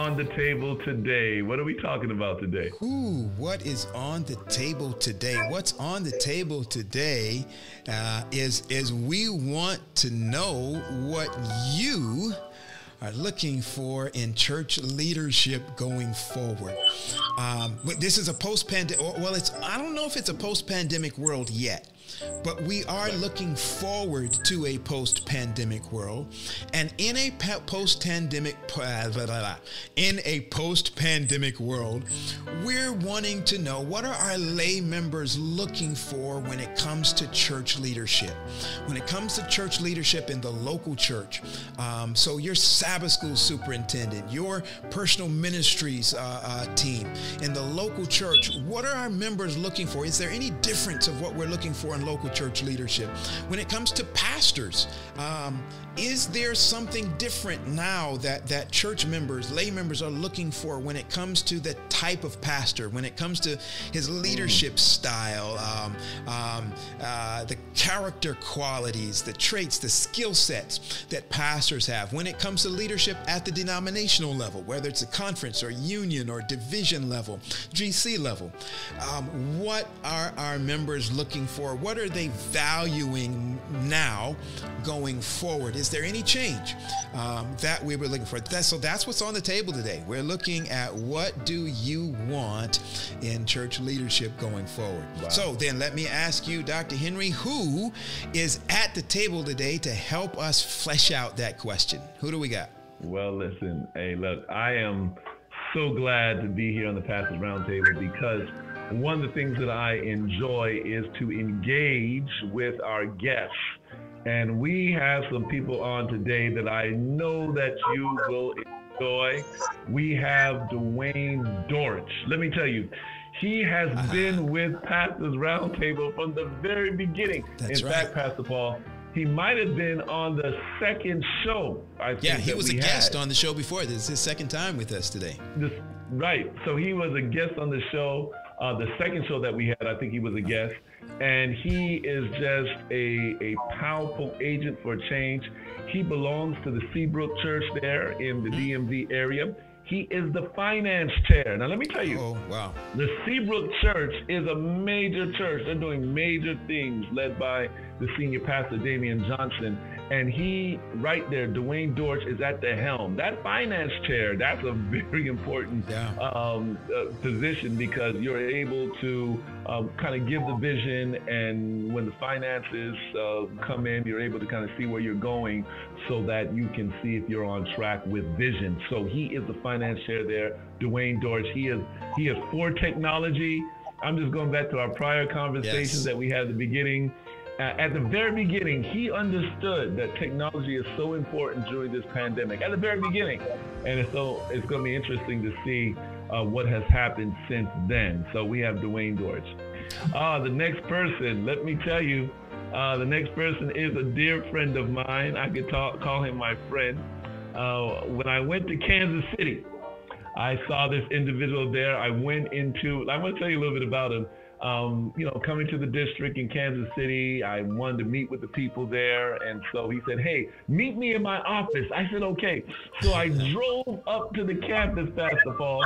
on the table today? What are we talking about today? Ooh, what is on the table today? What's on the table today is we want to know what you are looking for in church leadership going forward. This is a post-pandemic, well, I don't know if it's a post-pandemic world yet, but we are looking forward to a post-pandemic world. And in a post-pandemic world, we're wanting to know, what are our lay members looking for when it comes to church leadership? When it comes to church leadership in the local church, so your Sabbath school superintendent, your personal ministries team in the local church, what are our members looking for? Is there any difference of what we're looking for in local church leadership? When it comes to pastors, is there something different now that church members, lay members are looking for when it comes to the type of pastor, when it comes to his leadership style, the character qualities, the traits, the skill sets that pastors have? When it comes to leadership at the denominational level, whether it's a conference or union or division level, GC level, what are our members looking for? What are they valuing now going forward? Is there any change that we were looking for? So that's what's on the table today. We're looking at, what do you want in church leadership going forward? Wow. So then let me ask you, Dr. Henry, who is at the table today to help us flesh out that question? Who do we got? Well, listen, hey, look, I am so glad to be here on the Pastor's Roundtable, because one of the things that I enjoy is to engage with our guests. And we have some people on today that I know that you will enjoy. We have Duane Dorch. Let me tell you, he has been with Pastor's Roundtable from the very beginning. That's right. In fact, Pastor Paul, he might have been on the second show, I think. Yeah, he was a guest on the show before. This is his second time with us today. Right. So he was a guest on the show. The second show that we had, I think he was a guest, and he is just a powerful agent for change. He belongs to the Seabrook Church there in the DMV area. He is the finance chair. Now, let me tell you, the Seabrook Church is a major church. They're doing major things, led by the senior pastor, Damian Johnson. And he, right there, Duane Dorch, is at the helm. That finance chair, that's a very important position, because you're able to kind of give the vision, and when the finances come in, you're able to kind of see where you're going so that you can see if you're on track with vision. So he is the finance chair there, Duane Dorch. He is for technology. I'm just going back to our prior conversations that we had at the beginning. At the very beginning, he understood that technology is so important during this pandemic, at the very beginning. And so it's going to be interesting to see what has happened since then. So we have Duane Dorch. The next person, let me tell you, the next person is a dear friend of mine. I could call him my friend. When I went to Kansas City, I saw this individual there. I'm going to tell you a little bit about him. Coming to the district in Kansas City, I wanted to meet with the people there. And so he said, hey, meet me in my office. I said, okay. So I drove up to the campus, Pastor Paul.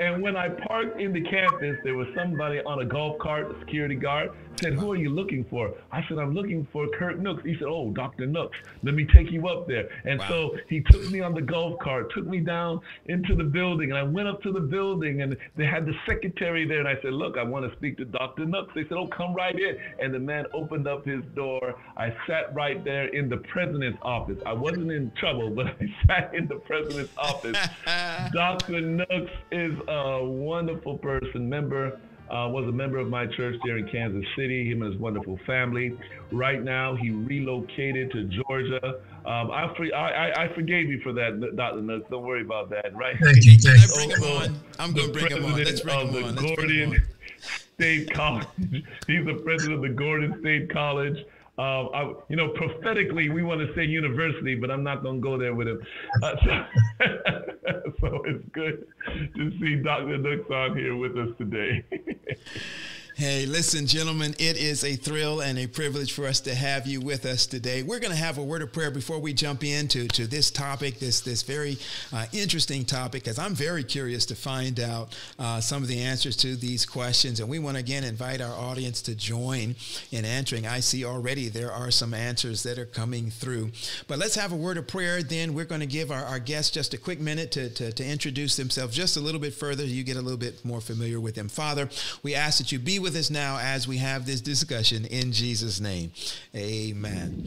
And when I parked in the campus, there was somebody on a golf cart, a security guard, said, who are you looking for? I said, I'm looking for Kirk Nooks. He said, oh, Dr. Nooks, let me take you up there. And so he took me on the golf cart, took me down into the building. And I went up to the building, and they had the secretary there. And I said, look, I want to speak to Dr. Nooks. They said, oh, come right in. And the man opened up his door. I sat right there in the president's office. I wasn't in trouble, but I sat in the president's office. Dr. Nooks is a wonderful person, was a member of my church there in Kansas City, him and his wonderful family. Right now, he relocated to Georgia. I forgave you for that, Dr. Nooks. Don't worry about that, right? Thank you. Bring him on. I'm going to bring him on. Let's bring him on. He's the president of the Gordon State College. Prophetically, we want to say university, but I'm not going to go there with him. So it's good to see Dr. Nooks on here with us today. Hey, listen, gentlemen, it is a thrill and a privilege for us to have you with us today. We're going to have a word of prayer before we jump into this topic, this very interesting topic, because I'm very curious to find out some of the answers to these questions. And we want to, again, invite our audience to join in answering. I see already there are some answers that are coming through. But let's have a word of prayer. Then we're going to give our guests just a quick minute to introduce themselves just a little bit further. You get a little bit more familiar with them. Father, we ask that you be with us now as we have this discussion in Jesus' name. Amen.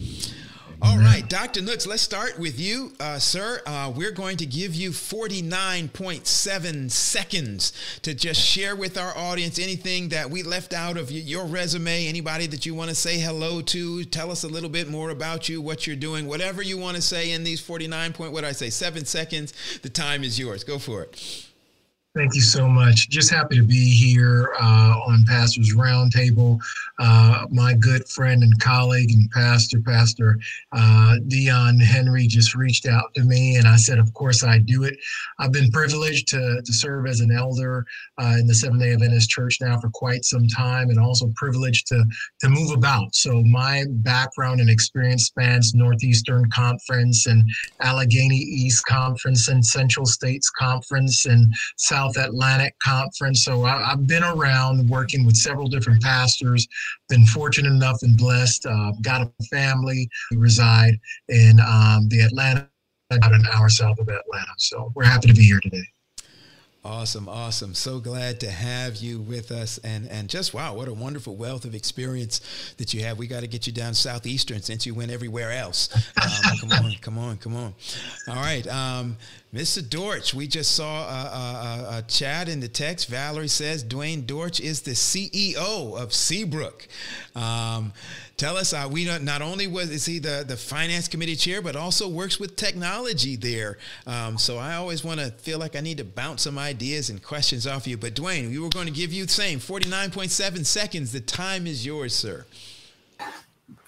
All right, Dr. Nooks, let's start with you, sir. We're going to give you 49.7 seconds to just share with our audience anything that we left out of your resume, anybody that you want to say hello to, tell us a little bit more about you, what you're doing, whatever you want to say in these 7 seconds. The time is yours. Go for it. Thank you so much. Just happy to be here on Pastor's Roundtable. My good friend and colleague and pastor Dion Henry just reached out to me, and I said, of course I do it. I've been privileged to serve as an elder in the Seventh-day Adventist Church now for quite some time, and also privileged to move about. So my background and experience spans Northeastern Conference and Allegheny East Conference and Central States Conference and South Atlantic Conference. So I've been around working with several different pastors, been fortunate enough and blessed, got a family, we reside in the Atlanta, about an hour south of Atlanta. So we're happy to be here today. Awesome, awesome. So glad to have you with us. And just, wow, what a wonderful wealth of experience that you have. We got to get you down Southeastern since you went everywhere else. Come on. All right. Mr. Dorch, we just saw a chat in the text. Valerie says Duane Dorch is the CEO of Seabrook. Tell us, not only is he the finance committee chair, but also works with technology there. So I always want to feel like I need to bounce some ideas and questions off you. But Duane, we were going to give you the same 49.7 seconds. The time is yours, sir.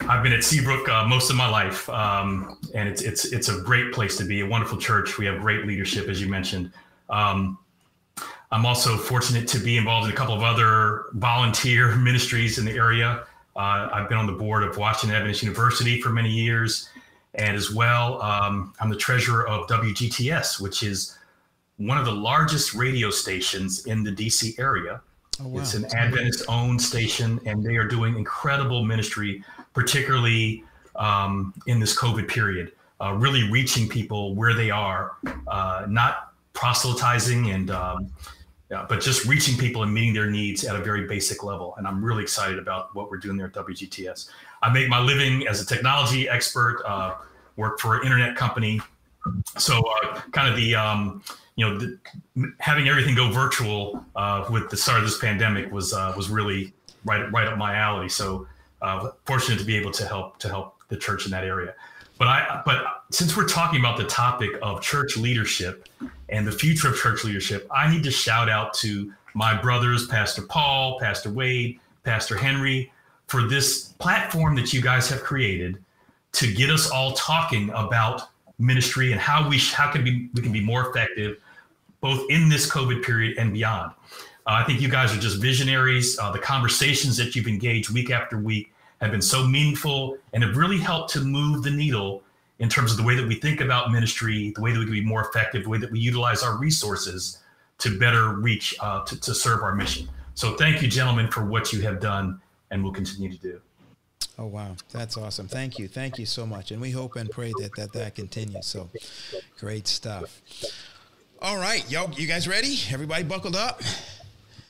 I've been at Seabrook most of my life, and it's a great place to be. A wonderful church. We have great leadership, as you mentioned. I'm also fortunate to be involved in a couple of other volunteer ministries in the area. I've been on the board of Washington Adventist University for many years. And as well, I'm the treasurer of WGTS, which is one of the largest radio stations in the DC area. Oh, wow. It's an Adventist-owned station, and they are doing incredible ministry, particularly in this COVID period, really reaching people where they are, not proselytizing and but just reaching people and meeting their needs at a very basic level. And I'm really excited about what we're doing there at WGTS. I make my living as a technology expert, work for an internet company. So kind of having everything go virtual with the start of this pandemic was really right up my alley. So fortunate to be able to help the church in that area. But since we're talking about the topic of church leadership and the future of church leadership, I need to shout out to my brothers, Pastor Paul, Pastor Wade, Pastor Henry, for this platform that you guys have created to get us all talking about ministry and how we can be more effective both in this COVID period and beyond. I think you guys are just visionaries. The conversations that you've engaged week after week have been so meaningful and have really helped to move the needle in terms of the way that we think about ministry, the way that we can be more effective, the way that we utilize our resources to better reach, to serve our mission. So thank you, gentlemen, for what you have done and will continue to do. Oh, wow. That's awesome. Thank you. Thank you so much. And we hope and pray that continues. So great stuff. All right, y'all, you guys ready? Everybody buckled up?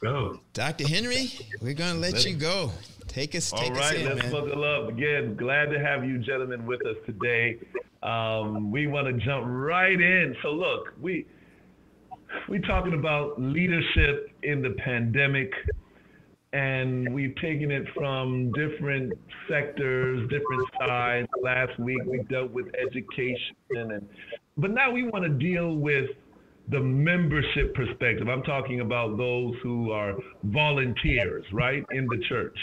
Go. Dr. Henry, we're going to let you go. Take us in, let's buckle up. Again, glad to have you gentlemen with us today. We want to jump right in. So look, we're talking about leadership in the pandemic, and we've taken it from different sectors, different sides. Last week, we dealt with education, but now we want to deal with the membership perspective. I'm talking about those who are volunteers, right, in the church.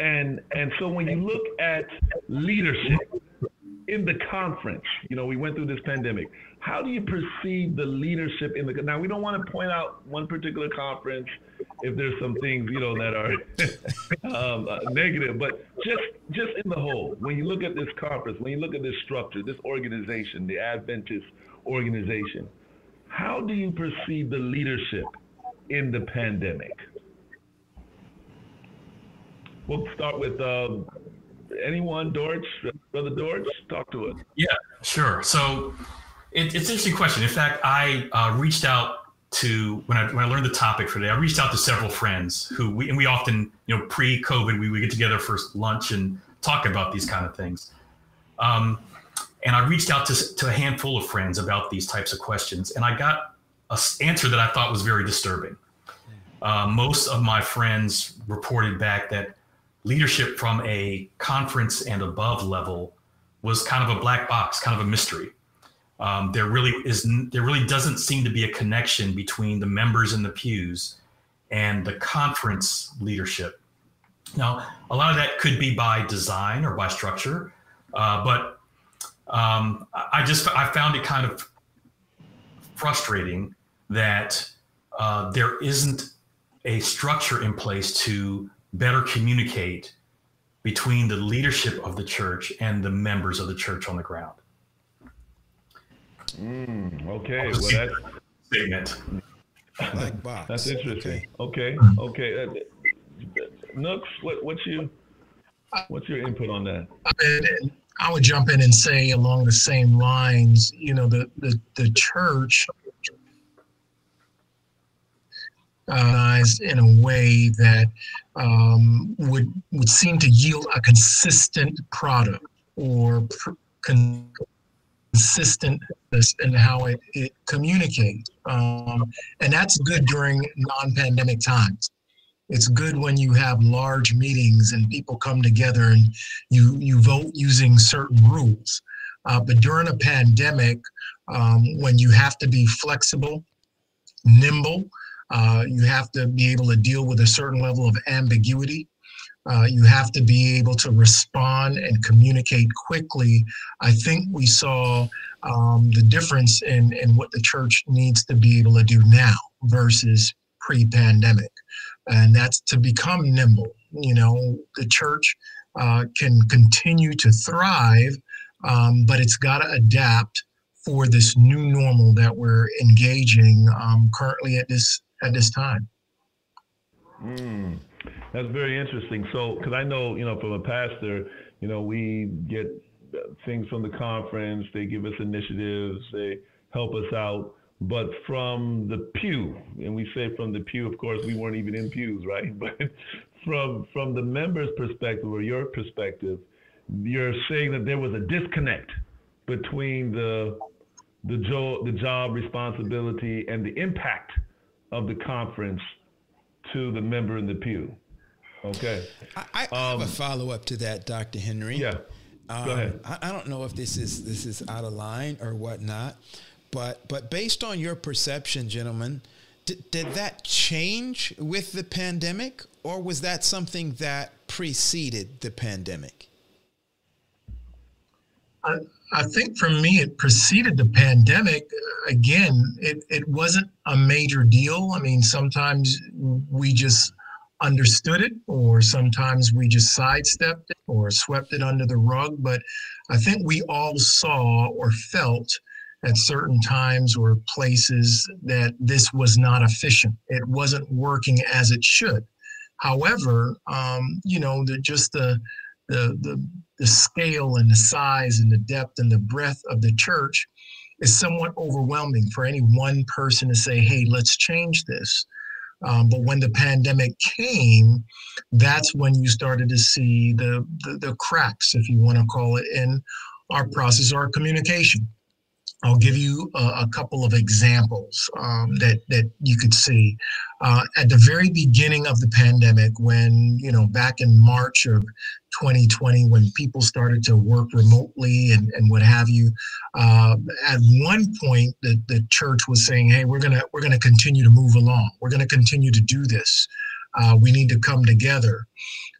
And so when you look at leadership, in the conference, you know, we went through this pandemic. How do you perceive the leadership in the, now we don't want to point out one particular conference if there's some things, you know, that are negative, but just in the whole, when you look at this conference, when you look at this structure, this organization, the Adventist organization, how do you perceive the leadership in the pandemic? We'll start with anyone, Dorch, Brother Dorch, talk to us. Yeah, sure. So it's an interesting question. In fact, I reached out to, when I learned the topic for today, I reached out to several friends who we often, you know, pre-COVID, we would get together for lunch and talk about these kind of things. And I reached out to a handful of friends about these types of questions, and I got an answer that I thought was very disturbing. Most of my friends reported back that leadership from a conference and above level was kind of a black box, kind of a mystery. There really doesn't seem to be a connection between the members in the pews and the conference leadership. Now, a lot of that could be by design or by structure, but I found it kind of frustrating that there isn't a structure in place to better communicate between the leadership of the church and the members of the church on the ground. Okay, well, that's statement. Black box. That's interesting. Okay. Nooks, what's your input on that? I would jump in and say along the same lines. You know, the church organized in a way that would seem to yield a consistent product or consistentness in how it communicates. And that's good during non-pandemic times. It's good when you have large meetings and people come together and you vote using certain rules. But during a pandemic, when you have to be flexible, nimble, you have to be able to deal with a certain level of ambiguity. You have to be able to respond and communicate quickly. I think we saw the difference in what the church needs to be able to do now versus pre-pandemic. And that's to become nimble. You know, the church can continue to thrive, but it's got to adapt for this new normal that we're engaging currently at this time. That's very interesting. So, because I know, you know, from a pastor, you know, we get things from the conference, they give us initiatives, they help us out, but from the pew, and we say from the pew, of course, we weren't even in pews, right? But from the members' perspective or your perspective, you're saying that there was a disconnect between the job responsibility and the impact of the conference to the member in the pew. Okay. I have a follow-up to that, Dr. Henry. Yeah, go ahead. I don't know if this is out of line or whatnot, but based on your perception, gentlemen, did that change with the pandemic, or was that something that preceded the pandemic? I think for me, it preceded the pandemic. Again, it wasn't a major deal. I mean, sometimes we just understood it, or sometimes we just sidestepped it or swept it under the rug. But I think we all saw or felt at certain times or places that this was not efficient. It wasn't working as it should. However, you know, the scale and the size and the depth and the breadth of the church is somewhat overwhelming for any one person to say, hey, let's change this. But when the pandemic came, that's when you started to see the cracks, if you want to call it, in our process, our communication. I'll give you a couple of examples that you could see. At the very beginning of the pandemic, when, you know, back in March of 2020, when people started to work remotely and what have you, at one point the church was saying, hey, we're going to continue to move along. We're going to continue to do this. We need to come together.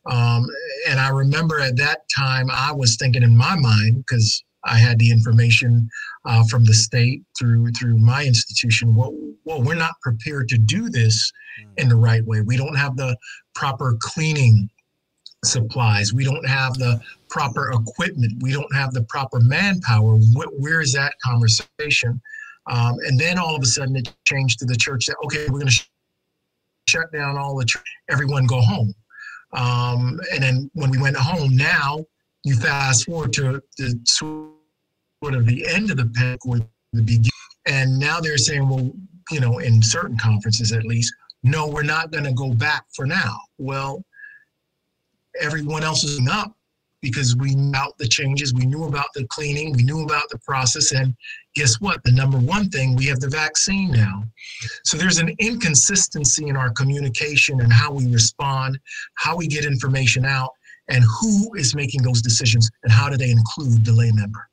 And I remember at that time I was thinking in my mind, because I had the information from the state through my institution. Well, we're not prepared to do this in the right way. We don't have the proper cleaning supplies. We don't have the proper equipment. We don't have the proper manpower. Where is that conversation? And then all of a sudden it changed to the church that, okay, we're going to shut down all the church, everyone go home. And then when we went home, now you fast forward to the sort of the end of the pandemic or the beginning. And now they're saying, well, you know, in certain conferences at least, no, we're not going to go back for now. Well, everyone else is up because we knew about the changes. We knew about the cleaning. We knew about the process. And guess what? The number one thing, we have the vaccine now. So there's an inconsistency in our communication and how we respond, how we get information out, and who is making those decisions, and how do they include the lay member.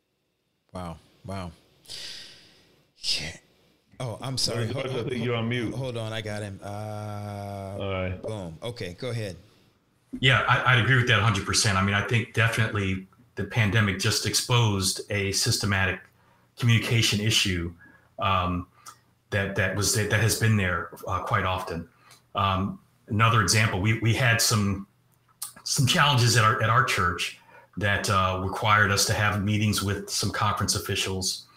Wow. Yeah. Oh, I'm sorry. You're on mute. Hold on. I got him. All right. Boom. Okay, go ahead. Yeah, I'd agree with that 100%. I mean, I think definitely the pandemic just exposed a systematic communication issue that has been there quite often. Another example, we had some challenges at our church that required us to have meetings with some conference officials,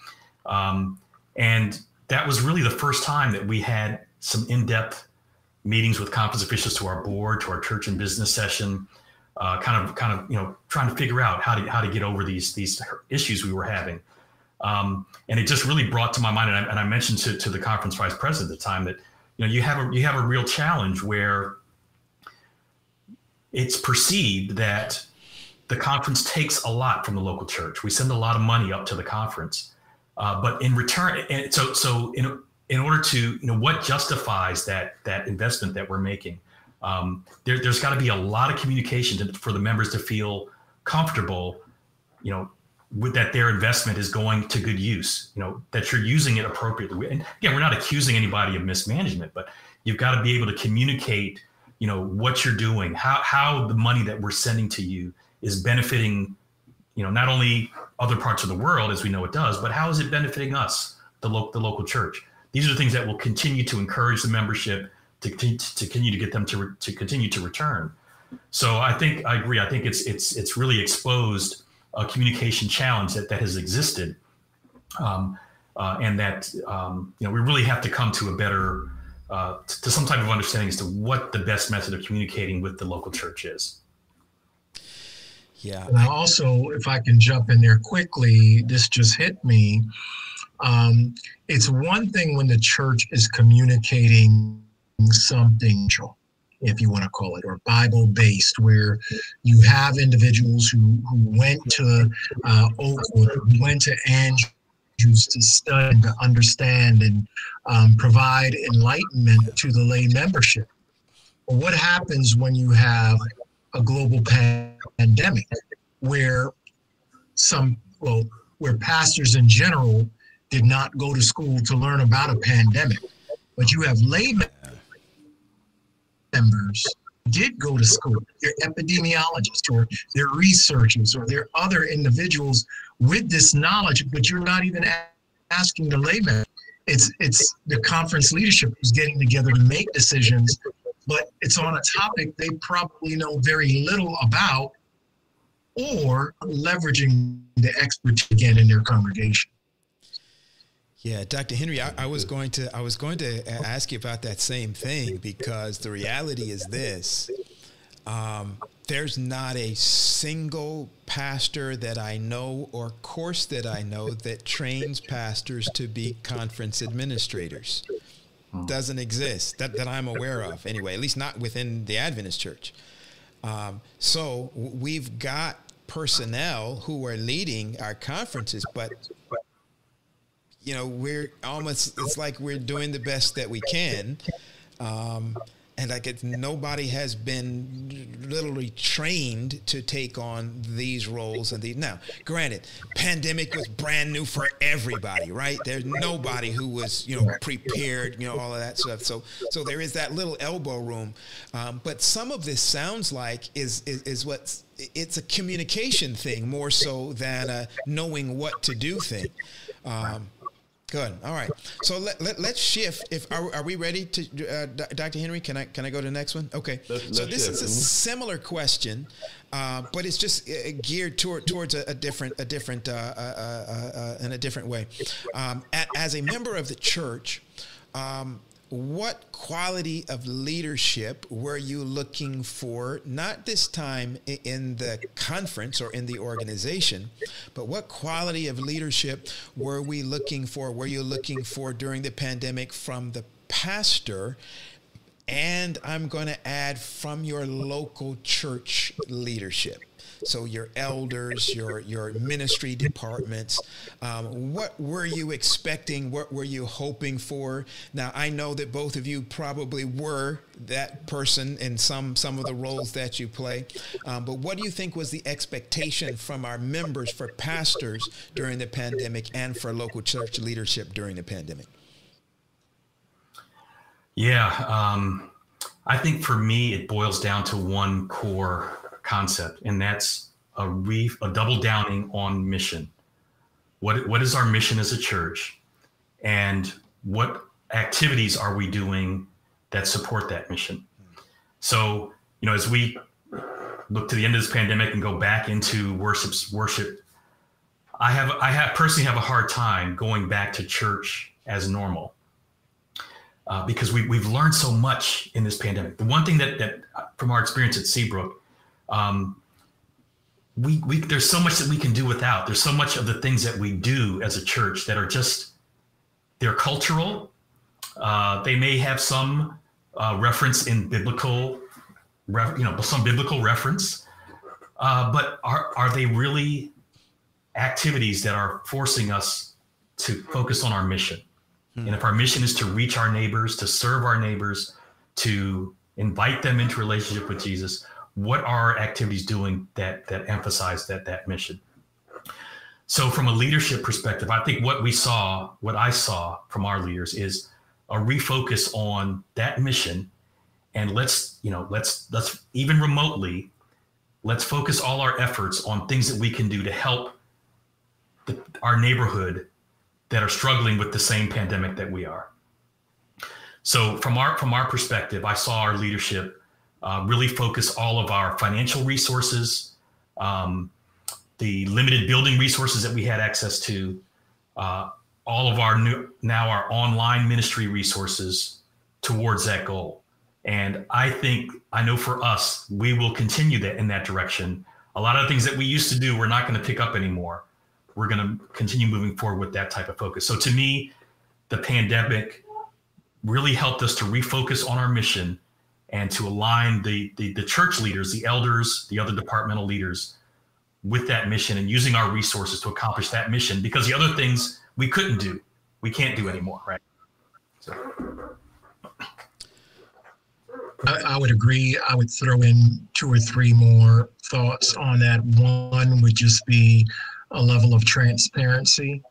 and that was really the first time that we had some in-depth meetings with conference officials, to our board, to our church and business session, kind of, you know, trying to figure out how to get over these issues we were having. And it just really brought to my mind, and I mentioned to the conference vice president at the time, that, you know, you have a real challenge where it's perceived that the conference takes a lot from the local church. We send a lot of money up to the conference, but in return, and so in order to, you know, what justifies that investment that we're making, there's got to be a lot of communication for the members to feel comfortable, you know, with that their investment is going to good use, you know, that you're using it appropriately. And again, we're not accusing anybody of mismanagement, but you've got to be able to communicate, you know, what you're doing, how the money that we're sending to you is benefiting, you know, not only other parts of the world, as we know it does, but how is it benefiting us, the local church? These are the things that will continue to encourage the membership to continue to get them to continue to return. So I think I agree. I think it's really exposed a communication challenge that has existed, and that you know, we really have to come to a better to some type of understanding as to what the best method of communicating with the local church is. Yeah. And also, if I can jump in there quickly, this just hit me. It's one thing when the church is communicating something, if you want to call it, or Bible-based, where you have individuals who went to Oakwood, who went to Andrews to study, to understand, and provide enlightenment to the lay membership. Well, what happens when you have a global pandemic where where pastors in general did not go to school to learn about a pandemic, but you have lay members who did go to school, they're epidemiologists or they're researchers or they're other individuals with this knowledge, but you're not even asking the layman. It's the conference leadership who's getting together to make decisions, but it's on a topic they probably know very little about, or leveraging the expertise again in their congregation. Yeah, Dr. Henry, I was going to ask you about that same thing, because the reality is this. There's not a single pastor that I know or course that I know that trains pastors to be conference administrators. Doesn't exist that I'm aware of anyway, at least not within the Adventist church. So we've got personnel who are leading our conferences, but you know, it's like we're doing the best that we can. And like nobody has been literally trained to take on these roles. And now, granted, pandemic was brand new for everybody, right? There's nobody who was, prepared, all of that stuff. So there is that little elbow room. But some of this sounds like is what's, it's a communication thing more so than a knowing what to do thing. Good. All right. So let's shift. Are we ready to, Dr. Henry? Can I go to the next one? Okay. So this is a similar question, but it's just geared towards a different way. As a member of the church, what quality of leadership were you looking for, not this time in the conference or in the organization, but what quality of leadership were you looking for during the pandemic from the pastor? And I'm going to add from your local church leadership. So your elders, your ministry departments, what were you expecting? What were you hoping for? Now, I know that both of you probably were that person in some of the roles that you play. But what do you think was the expectation from our members for pastors during the pandemic and for local church leadership during the pandemic? Yeah, I think for me, it boils down to one core concept, and that's a double downing on mission. What is our mission as a church, and what activities are we doing that support that mission? So, as we look to the end of this pandemic and go back into worship, I personally have a hard time going back to church as normal because we've learned so much in this pandemic. The one thing that from our experience at Seabrook, there's so much that we can do without. There's so much of the things that we do as a church that are just, they're cultural. They may have some reference in biblical, some biblical reference, but are they really activities that are forcing us to focus on our mission? And if our mission is to reach our neighbors, to serve our neighbors, to invite them into relationship with Jesus, what are activities doing that emphasize that mission? So from a leadership perspective, I think what I saw from our leaders is a refocus on that mission. And let's even remotely, let's focus all our efforts on things that we can do to help our neighborhood that are struggling with the same pandemic that we are. So from our perspective, I saw our leadership really focus all of our financial resources, the limited building resources that we had access to, all of our online ministry resources towards that goal. And I know for us, we will continue that in that direction. A lot of the things that we used to do, we're not going to pick up anymore. We're going to continue moving forward with that type of focus. So to me, the pandemic really helped us to refocus on our mission and to align the church leaders, the elders, the other departmental leaders with that mission and using our resources to accomplish that mission, because the other things we couldn't do, we can't do anymore, right? So. I would agree. I would throw in two or three more thoughts on that. One would just be a level of transparency.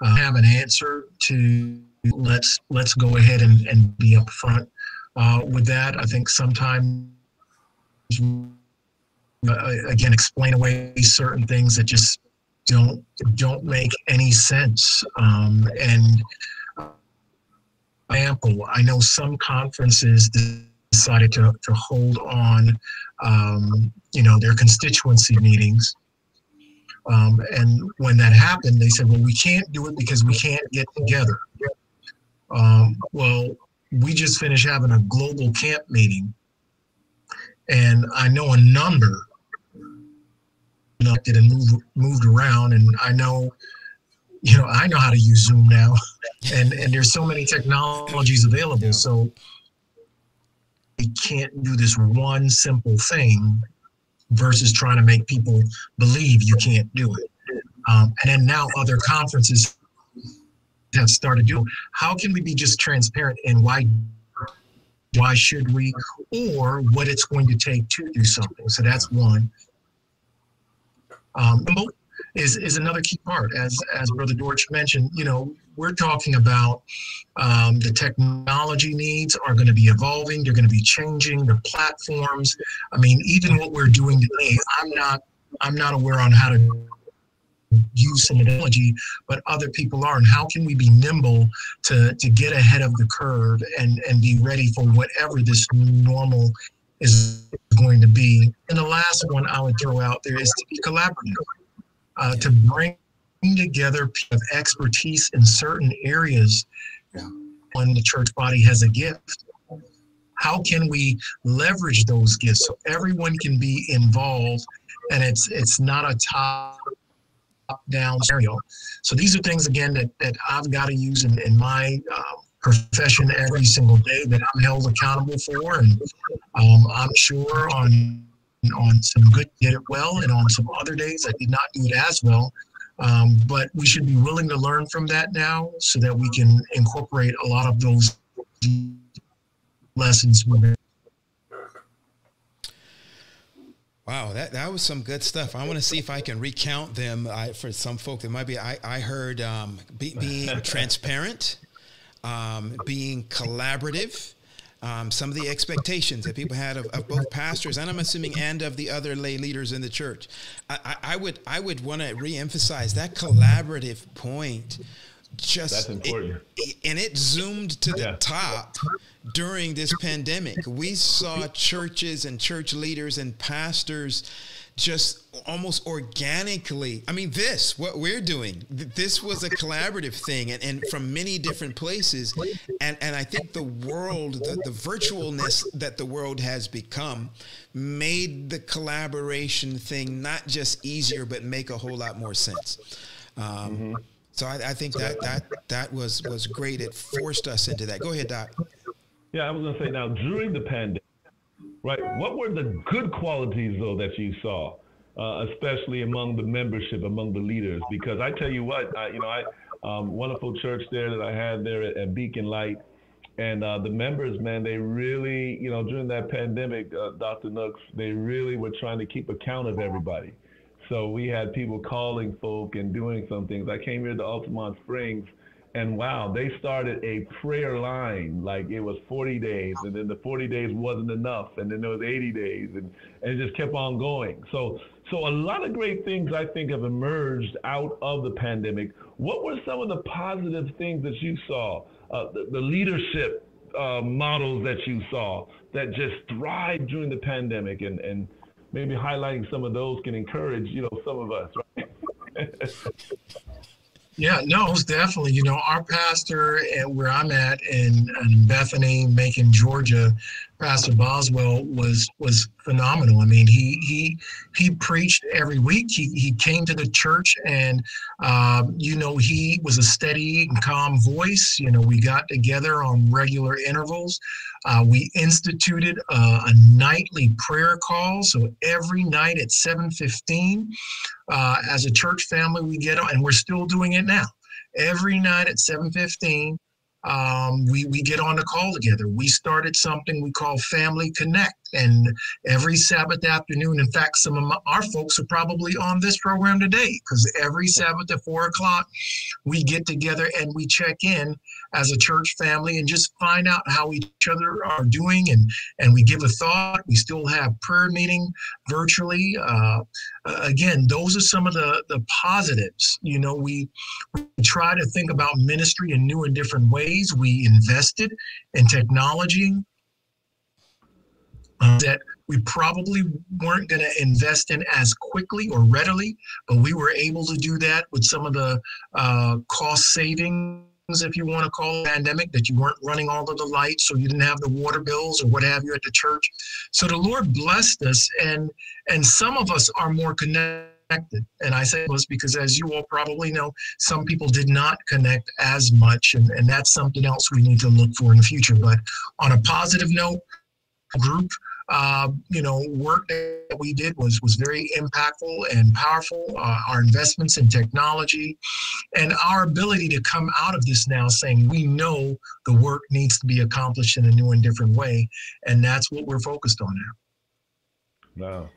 I have an answer to let's go ahead and be upfront with that. I think sometimes, again, explain away certain things that just don't make any sense. And example, I know some conferences decided to hold on, their constituency meetings. And when that happened, they said, well, we can't do it because we can't get together. Well, we just finished having a global camp meeting, and I know a number elected and moved around, and I know how to use Zoom now, and there's so many technologies available, so we can't do this one simple thing versus trying to make people believe you can't do it. And then now other conferences have started doing. How can we be just transparent, and why should we, or what it's going to take to do something? So that's one. Is another key part, as Brother Dorch mentioned. You know, we're talking about the technology needs are going to be evolving. They're going to be changing the platforms. I mean, even what we're doing today, I'm not aware on how to use some technology, but other people are. And how can we be nimble to get ahead of the curve and be ready for whatever this new normal is going to be? And the last one I would throw out there is to be collaborative, to bring together people of expertise in certain areas when the church body has a gift. How can we leverage those gifts so everyone can be involved, and it's not a top-down scenario? So these are things, again, that I've got to use in my profession every single day, that I'm held accountable for, and I'm sure on some good did it well, and on some other days I did not do it as well. But we should be willing to learn from that now, so that we can incorporate a lot of those lessons. Wow, that was some good stuff. I want to see if I can recount them for some folk that might be. I heard being transparent, being collaborative, some of the expectations that people had of both pastors, and I'm assuming, and of the other lay leaders in the church. I would want to reemphasize that collaborative point. That's important. It zoomed to the top during this pandemic. We saw churches and church leaders and pastors just almost organically. I mean, what we're doing, this was a collaborative thing, and from many different places. And I think the world, the virtualness that the world has become, made the collaboration thing not just easier, but make a whole lot more sense. So I think that was great. It forced us into that. Go ahead, Doc. Yeah, I was going to say, now, during the pandemic, right, what were the good qualities, though, that you saw, especially among the membership, among the leaders? Because I tell you what, wonderful church there that I had there at Beacon Light, and the members, man, they really, you know, during that pandemic, Dr. Nooks, they really were trying to keep account of everybody. So we had people calling folk and doing some things. I came here to Altamont Springs, and wow, they started a prayer line. Like, it was 40 days, and then the 40 days wasn't enough, and then there was 80 days, and it just kept on going. So a lot of great things, I think, have emerged out of the pandemic. What were some of the positive things that you saw, the leadership models that you saw that just thrived during the pandemic, and maybe highlighting some of those can encourage, you know, some of us, right? Yeah, no, definitely. You know, our pastor at where I'm at in Bethany, Macon, Georgia, Pastor Boswell was phenomenal. I mean, he preached every week. He came to the church, and you know, he was a steady and calm voice. You know, we got together on regular intervals. We instituted a nightly prayer call, so every night at 7:15, as a church family, we get on, and we're still doing it now. Every night at 7:15. We get on the call together. We started something we call Family Connect, and every Sabbath afternoon, in fact, some of our folks are probably on this program today, because every Sabbath at 4 o'clock, we get together and we check in as a church family and just find out how each other are doing, and we give a thought. We still have prayer meeting virtually. Again, those are some of the positives. You know, we try to think about ministry in new and different ways. We invested in technology that we probably weren't going to invest in as quickly or readily, but we were able to do that with some of the cost savings, if you want to call it, pandemic, that you weren't running all of the lights, or you didn't have the water bills or what have you at the church. So the Lord blessed us, and some of us are more connected. And I say this because, as you all probably know, some people did not connect as much, and that's something else we need to look for in the future. But on a positive note, group work that we did was very impactful and powerful. Our investments in technology and our ability to come out of this now saying we know the work needs to be accomplished in a new and different way. And that's what we're focused on now. Wow.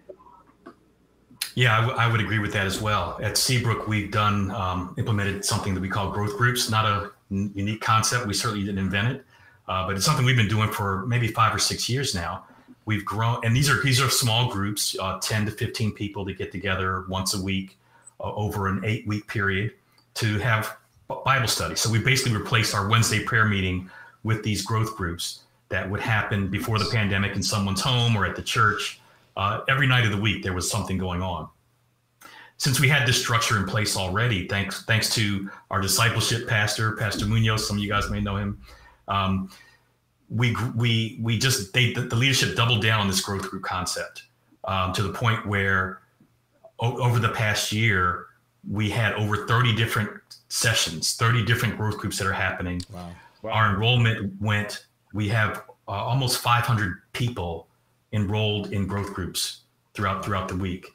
Yeah, I would agree with that as well. At Seabrook, we've done implemented something that we call growth groups, not a unique concept. We certainly didn't invent it, but it's something we've been doing for maybe 5 or 6 years now. We've grown, and these are small groups, 10 to 15 people to get together once a week over an 8-week period to have Bible study. So we basically replaced our Wednesday prayer meeting with these growth groups that would happen before the pandemic in someone's home or at the church. Every night of the week, there was something going on. Since we had this structure in place already, thanks to our discipleship pastor, Pastor Munoz, some of you guys may know him, the leadership doubled down on this growth group concept to the point where over the past year, we had over 30 different sessions, 30 different growth groups that are happening. Wow. Wow. Our enrollment we have almost 500 people enrolled in growth groups throughout the week.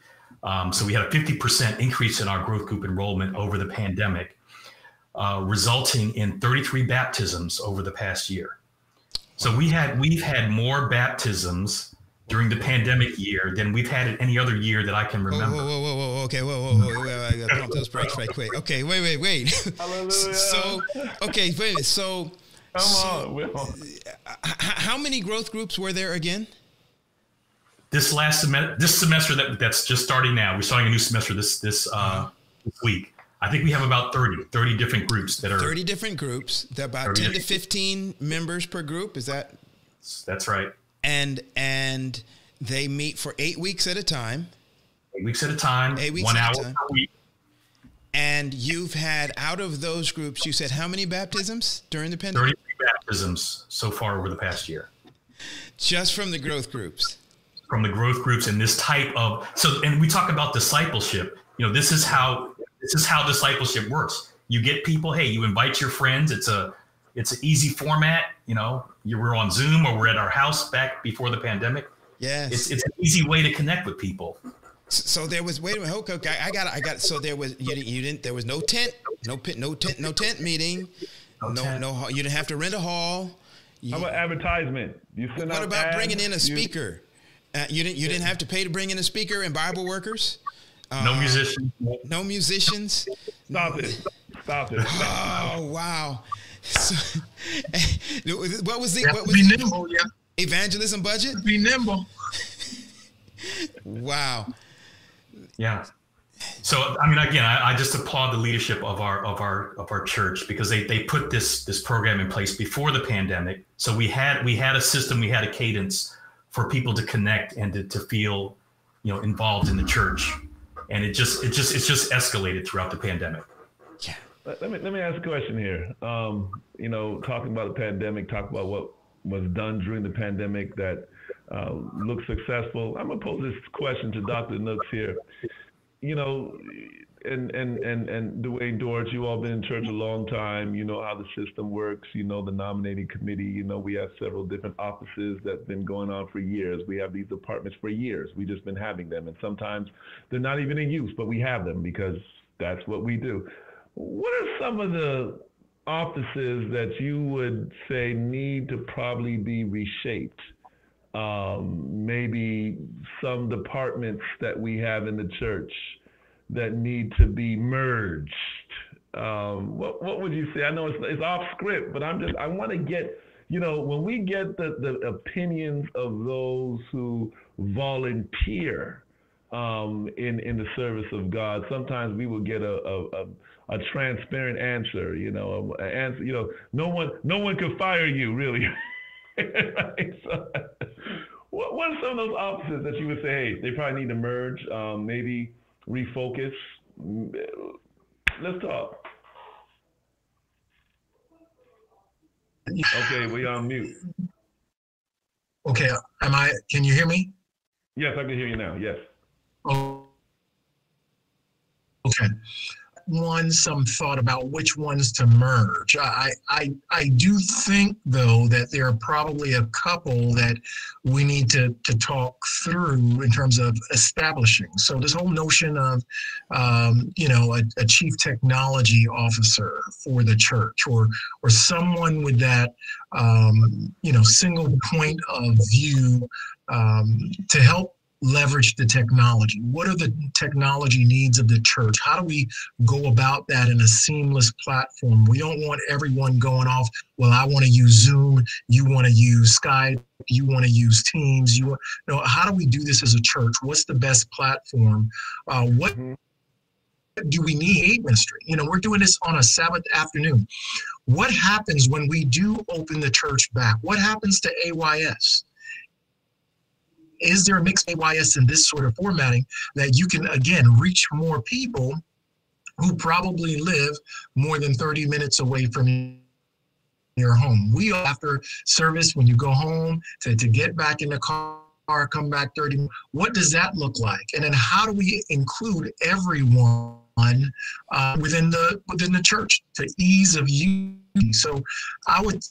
So we had a 50% increase in our growth group enrollment over the pandemic, resulting in 33 baptisms over the past year. So we've had more baptisms during the pandemic year than we've had in any other year that I can remember. Whoa. Okay, whoa. I gotta pump those brakes right quick. Okay, wait. Hallelujah. So, okay, wait a minute. So, how many growth groups were there again? This semester that's just starting now. We're starting a new semester this week. I think we have about 30 different groups that are 30 different groups. They're about 10 to 15 members per group. Is that? That's right. And they meet for 8 weeks at a time. 8 weeks at a time. 8 weeks. 1 hour per week. And you've had out of those groups, you said how many baptisms during the pandemic? 33 baptisms so far over the past year. Just from the growth groups. From the growth groups and this type of, and we talk about discipleship, this is how discipleship works. You get people, hey, you invite your friends. It's an easy format. We're on Zoom or we're at our house back before the pandemic. Yes. It's an easy way to connect with people. So there was, wait a minute. Okay. I got it. So there was, there was no tent meeting. No, you didn't have to rent a hall. How about advertisement? What about ads, bringing in a speaker? You didn't have to pay to bring in a speaker and Bible workers. No musicians. Stop it. Oh, wow. So, what was the evangelism budget? Be nimble. Wow. Yeah. So, I just applaud the leadership of our church because they put this program in place before the pandemic. So we had a system, we had a cadence for people to connect and to feel, involved in the church, and it's just escalated throughout the pandemic. Yeah. Let me ask a question here. Talking about the pandemic, talk about what was done during the pandemic that looked successful. I'm gonna pose this question to Dr. Nooks here. And Duane Dorch, you all been in church a long time. You know how the system works. You know the nominating committee. We have several different offices that's been going on for years. We have these departments for years. We've just been having them, and sometimes they're not even in use, but we have them because that's what we do. What are some of the offices that you would say need to probably be reshaped? Maybe some departments that we have in the church that need to be merged. What would you say? I know it's off script, but I want to get, when we get the opinions of those who volunteer in the service of God, sometimes we will get a transparent answer, no one could fire you really. Right? So, what are some of those offices that you would say, hey, they probably need to merge, maybe refocus? Let's talk. Okay, we on mute. Okay, can you hear me? Yes, I can hear you now, yes. Oh, okay. one some thought about which ones to merge. I do think, though, that there are probably a couple that we need to talk through in terms of establishing. So this whole notion of, a chief technology officer for the church, or someone with that, single point of view to help leverage the technology. What are the technology needs of the church? How do we go about that in a seamless platform? We don't want everyone going off, well, I want to use Zoom, you want to use Skype, you want to use Teams. How do we do this as a church? What's the best platform? What do we need ministry? We're doing this on a Sabbath afternoon. What happens when we do open the church back? What happens to AYS? Is there a mixed AYS in this sort of formatting that you can, again, reach more people who probably live more than 30 minutes away from your home? We, after service, when you go home, to get back in the car, come back 30 minutes, what does that look like? And then how do we include everyone within the church to ease of use? So I would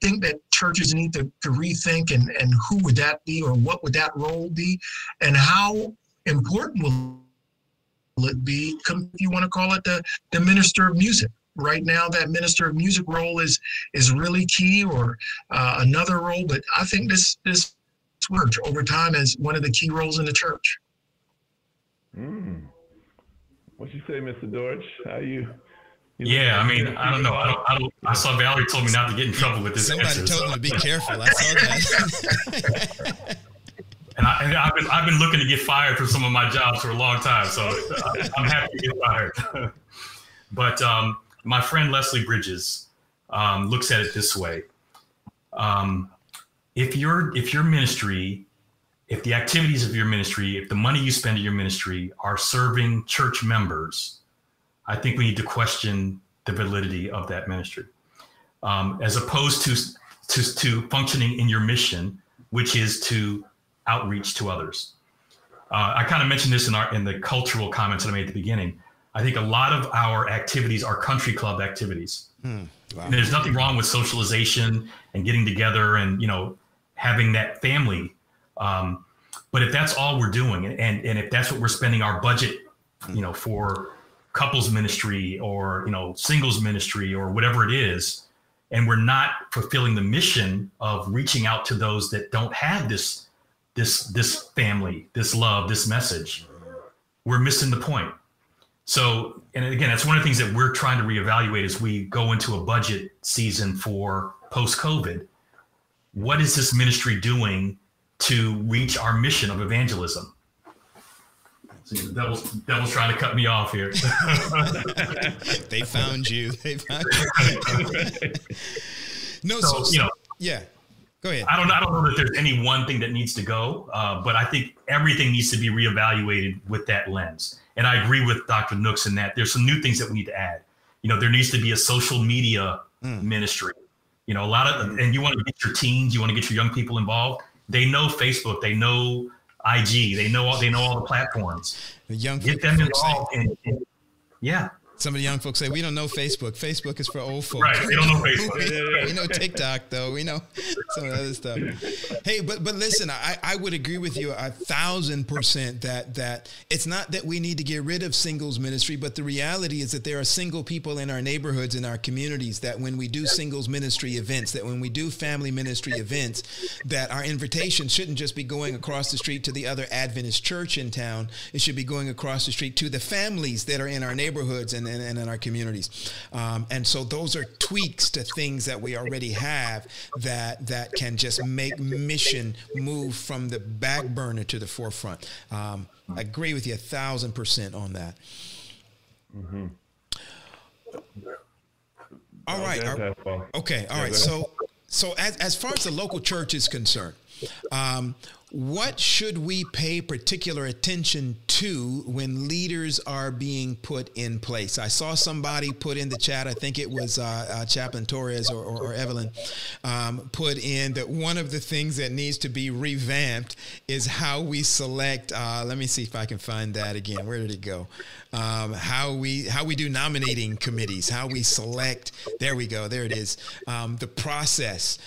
think that churches need to rethink and who would that be, or what would that role be, and how important will it be, if you want to call it the minister of music. Right now, that minister of music role is really key, or another role, but I think this church over time is one of the key roles in the church. What you say, Mr. Dorch? How you? Yeah, I mean, I don't know. I saw Valerie told me not to get in trouble with this. Somebody answer, told me to be careful. I saw that. and I've been looking to get fired from some of my jobs for a long time, so I'm happy to get fired. But my friend Leslie Bridges looks at it this way: if your ministry, if the activities of your ministry, if the money you spend in your ministry are serving church members, I think we need to question the validity of that ministry, as opposed to functioning in your mission, which is to outreach to others. I kind of mentioned this in the cultural comments that I made at the beginning. I think a lot of our activities are country club activities. Wow. And there's nothing wrong with socialization and getting together and having that family, but if that's all we're doing, and if that's what we're spending our budget, for couples ministry or singles ministry or whatever it is, and we're not fulfilling the mission of reaching out to those that don't have this family, this love, this message, we're missing the point. So, and again, that's one of the things that we're trying to reevaluate as we go into a budget season for post-COVID. What is this ministry doing to reach our mission of evangelism? The devil's trying to cut me off here. They found you. No, yeah. Go ahead. I don't know that there's any one thing that needs to go, but I think everything needs to be reevaluated with that lens. And I agree with Dr. Nooks in that there's some new things that we need to add. There needs to be a social media ministry. A lot of, and you want to get your teens, you want to get your young people involved. They know Facebook. They know IG. They know all the platforms. The young folks, get them involved. Yeah. Some of the young folks say, we don't know Facebook. Facebook is for old folks. Right. They don't know Facebook. We know TikTok, though. We know some of the other stuff. Hey, but listen, I would agree with you 1,000% that it's not that we need to get rid of singles ministry, but the reality is that there are single people in our neighborhoods, in our communities, that when we do singles ministry events, that when we do family ministry events, that our invitation shouldn't just be going across the street to the other Adventist church in town. It should be going across the street to the families that are in our neighborhoods and in our communities. And so those are tweaks to things that we already have that can just make mission move from the back burner to the forefront. I agree with you 1,000% on that. Mm-hmm. All right. Okay. All right. So as far as the local church is concerned, What should we pay particular attention to when leaders are being put in place? I saw somebody put in the chat, I think it was Chaplain Torres or Evelyn, put in that one of the things that needs to be revamped is how we select, let me see if I can find that again. Where did it go? How we do nominating committees, how we select, there we go, there it is. The process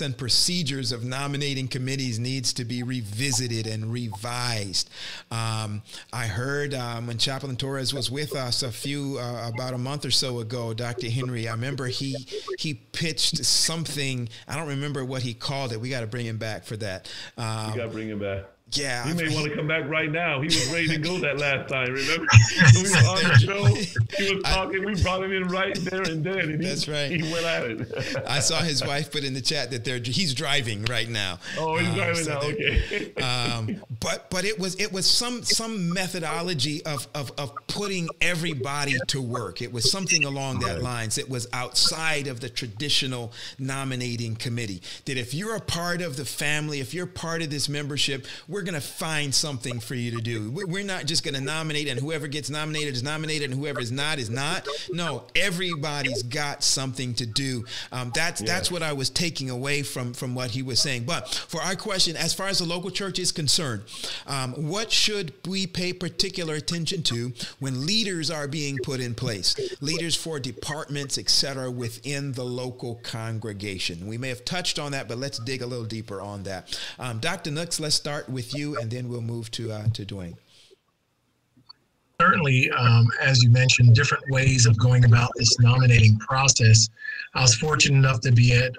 and procedures of nominating committees needs to be revisited and revised. I heard when Chaplain Torres was with us about a month or so ago, Dr. Henry, I remember he pitched something. I don't remember what he called it. We got to bring him back for that. You got to bring him back. Yeah, he may want to come back right now. He was ready to go that last time. Remember, we were on the show. He was talking. We brought him in right there and then. And that's right. He went at it. I saw his wife put in the chat that he's driving right now. Oh, he's driving so now. Okay. But it was some methodology of putting everybody to work. It was something along that lines. It was outside of the traditional nominating committee. That if you're a part of the family, if you're part of this membership, we're going to find something for you to do. We're not just going to nominate and whoever gets nominated is nominated and whoever is not is not. No, everybody's got something to do. That's what I was taking away from what he was saying. But for our question, as far as the local church is concerned, what should we pay particular attention to when leaders are being put in place? Leaders for departments, et cetera, within the local congregation. We may have touched on that, but let's dig a little deeper on that. Dr. Nooks, let's start with you, and then we'll move to Duane. Certainly, as you mentioned, different ways of going about this nominating process. I was fortunate enough to be at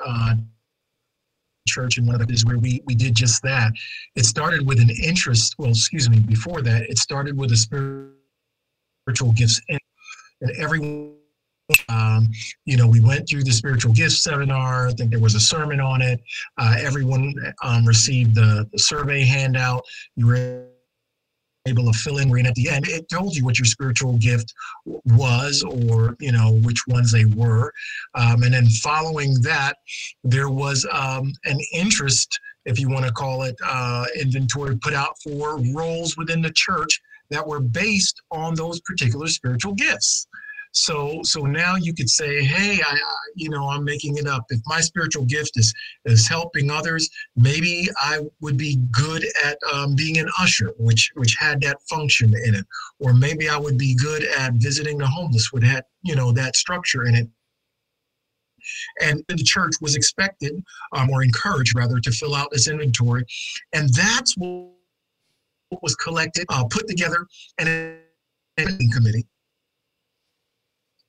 church in one of the places where we did just that. It started with an interest. Well, excuse me. Before that, it started with a spiritual gifts, and everyone. We went through the spiritual gifts seminar. I think there was a sermon on it. Everyone received the survey handout. You were able to fill in, and at the end, it told you what your spiritual gift was, or which ones they were. And then following that, there was an interest, if you want to call it, inventory put out for roles within the church that were based on those particular spiritual gifts. So now you could say, hey, I'm making it up. If my spiritual gift is helping others, maybe I would be good at being an usher, which had that function in it. Or maybe I would be good at visiting the homeless, would have, that structure in it. And the church was expected or encouraged, rather, to fill out this inventory. And that's what was collected, put together, and a committee.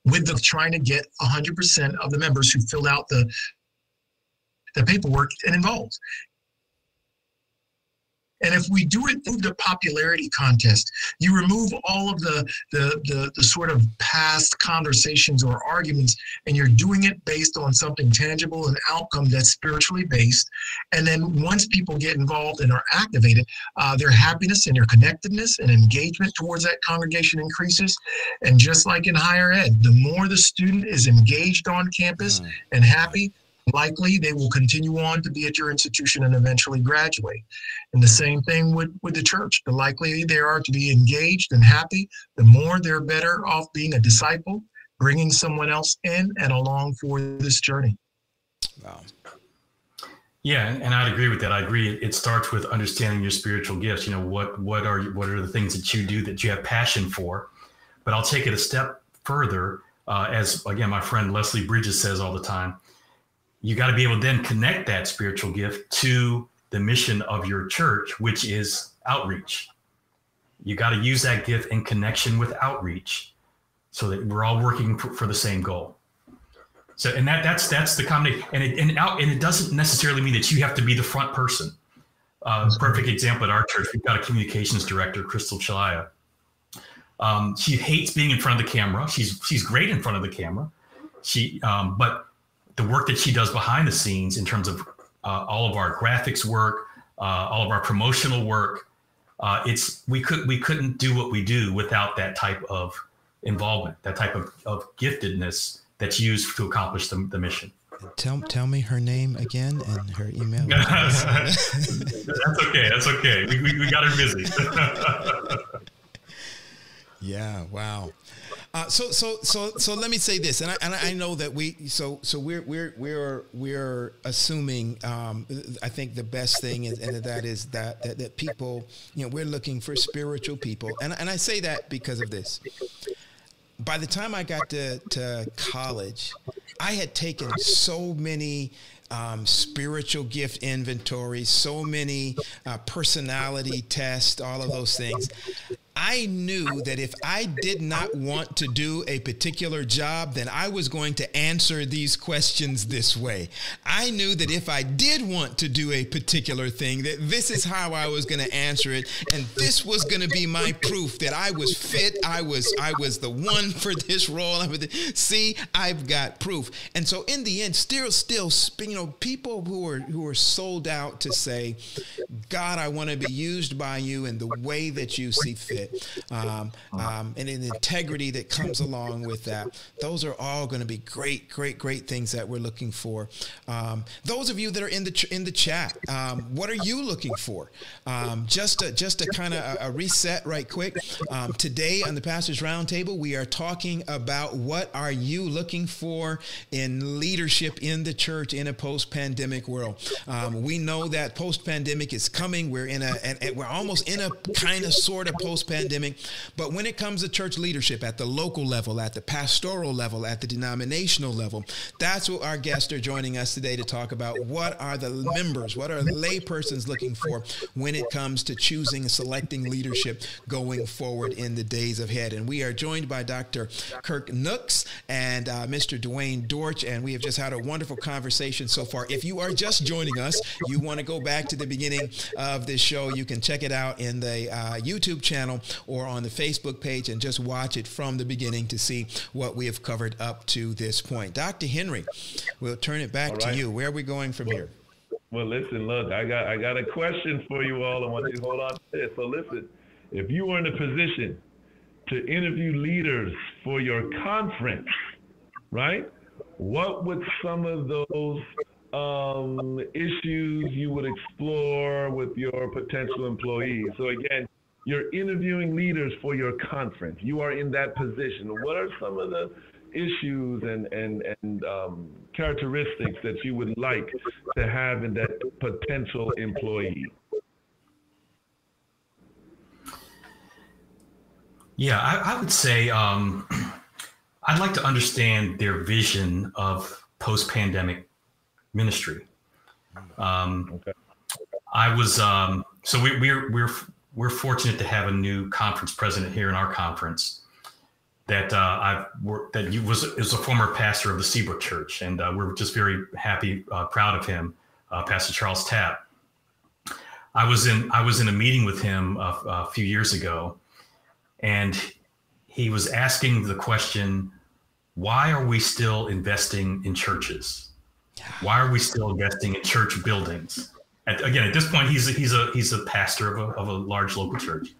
With trying to get 100% of the members who filled out the paperwork and involved. And if we do it through the popularity contest, you remove all of the sort of past conversations or arguments, and you're doing it based on something tangible, an outcome that's spiritually based. And then once people get involved and are activated, their happiness and their connectedness and engagement towards that congregation increases. And just like in higher ed, the more the student is engaged on campus and happy, likely they will continue on to be at your institution and eventually graduate. And the same thing with the church. The likely they are to be engaged and happy, the more they're better off being a disciple, bringing someone else in and along for this journey. Wow. Yeah, and I'd agree with that. I agree. It starts with understanding your spiritual gifts. What are the things that you do that you have passion for? But I'll take it a step further, as again my friend Leslie Bridges says all the time. You got to be able to then connect that spiritual gift to the mission of your church, which is outreach. You got to use that gift in connection with outreach so that we're all working for the same goal. So, and that's the combination. And it doesn't necessarily mean that you have to be the front person. Perfect example at our church. We've got a communications director, Crystal Chalaya. She hates being in front of the camera. She's great in front of the camera. But the work that she does behind the scenes in terms of all of our graphics work, all of our promotional work, we couldn't do what we do without that type of involvement, that type of giftedness that's used to accomplish the mission. Tell me her name again and her email. That's okay. That's okay. We got her busy. Yeah. Wow. So let me say this, and I know that we're assuming. I think the best thing is, and that is that people, we're looking for spiritual people, and I say that because of this. By the time I got to college, I had taken so many spiritual gift inventories, so many personality tests, all of those things. I knew that if I did not want to do a particular job, then I was going to answer these questions this way. I knew that if I did want to do a particular thing, that this is how I was going to answer it. And this was going to be my proof that I was fit. I was the one for this role. See, I've got proof. And so in the end, still, people who are sold out to say, God, I want to be used by you in the way that you see fit. And an integrity that comes along with that. Those are all going to be great things that we're looking for. Those of you that are in the chat, what are you looking for? Just a kind of a reset right quick. Today on the Pastor's Roundtable, we are talking about what are you looking for in leadership in the church in a post-pandemic world. We know that post-pandemic is coming. We're we're almost in a kind of sort of post-pandemic, but when it comes to church leadership at the local level, at the pastoral level, at the denominational level, that's what our guests are joining us today to talk about. What are the members, what are lay persons looking for when it comes to choosing and selecting leadership going forward in the days ahead? And we are joined by Dr. Kirk Nooks and Mr. Duane Dorch, and we have just had a wonderful conversation so far. If you are just joining us, you want to go back to the beginning of this show, you can check it out in the YouTube channel or on the Facebook page and just watch it from the beginning to see what we have covered up to this point. Dr. Henry, we'll turn it back to you. Where are we going from here? Well, listen, look, I got a question for you all. I want you to hold on to this. So listen, if you were in a position to interview leaders for your conference, right, what would some of those issues you would explore with your potential employees? So again, you're interviewing leaders for your conference. You are in that position. What are some of the issues and characteristics that you would like to have in that potential employee? Yeah, I would say I'd like to understand their vision of post-pandemic ministry. Okay. I was so we're fortunate to have a new conference president here in our conference that is a former pastor of the Seabrook Church, and we're just very happy, proud of him, Pastor Charles Tapp. I was in a meeting with him a few years ago, and he was asking the question, why are we still investing in churches? Why are we still investing in church buildings? Again, at this point, he's a pastor of a large local church,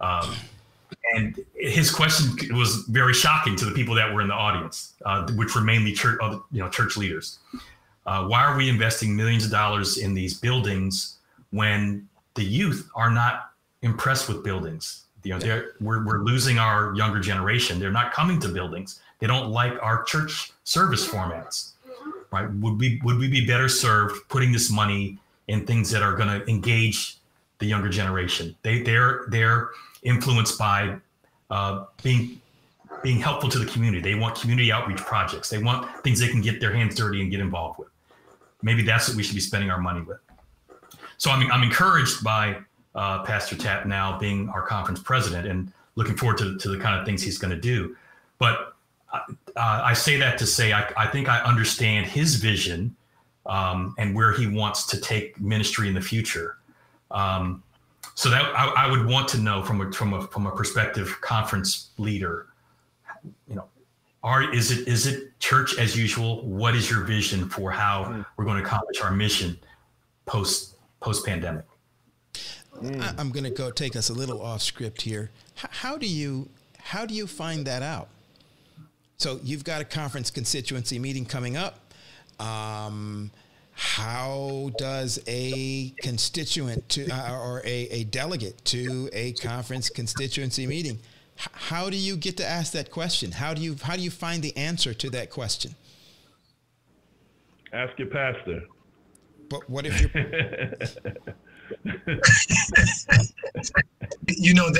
and his question was very shocking to the people that were in the audience, which were mainly church leaders. Why are we investing millions of dollars in these buildings when the youth are not impressed with buildings? We're losing our younger generation. They're not coming to buildings. They don't like our church service formats, right? Would we be better served putting this money in things that are going to engage the younger generation? They're influenced by being helpful to the community. They want community outreach projects. They want things they can get their hands dirty and get involved with. Maybe that's what we should be spending our money with. So I'm encouraged by Pastor Tapp now being our conference president and looking forward to the kind of things he's going to do. But I say that to say I think I understand his vision and where he wants to take ministry in the future. So that I would want to know from a prospective conference leader, is it church as usual? What is your vision for how we're going to accomplish our mission post pandemic? I'm going to go take us a little off script here. How do you find that out? So you've got a conference constituency meeting coming up. How does a constituent to or a delegate to a conference constituency meeting? How do you get to ask that question? How do you find the answer to that question? Ask your pastor. But what if you're you know,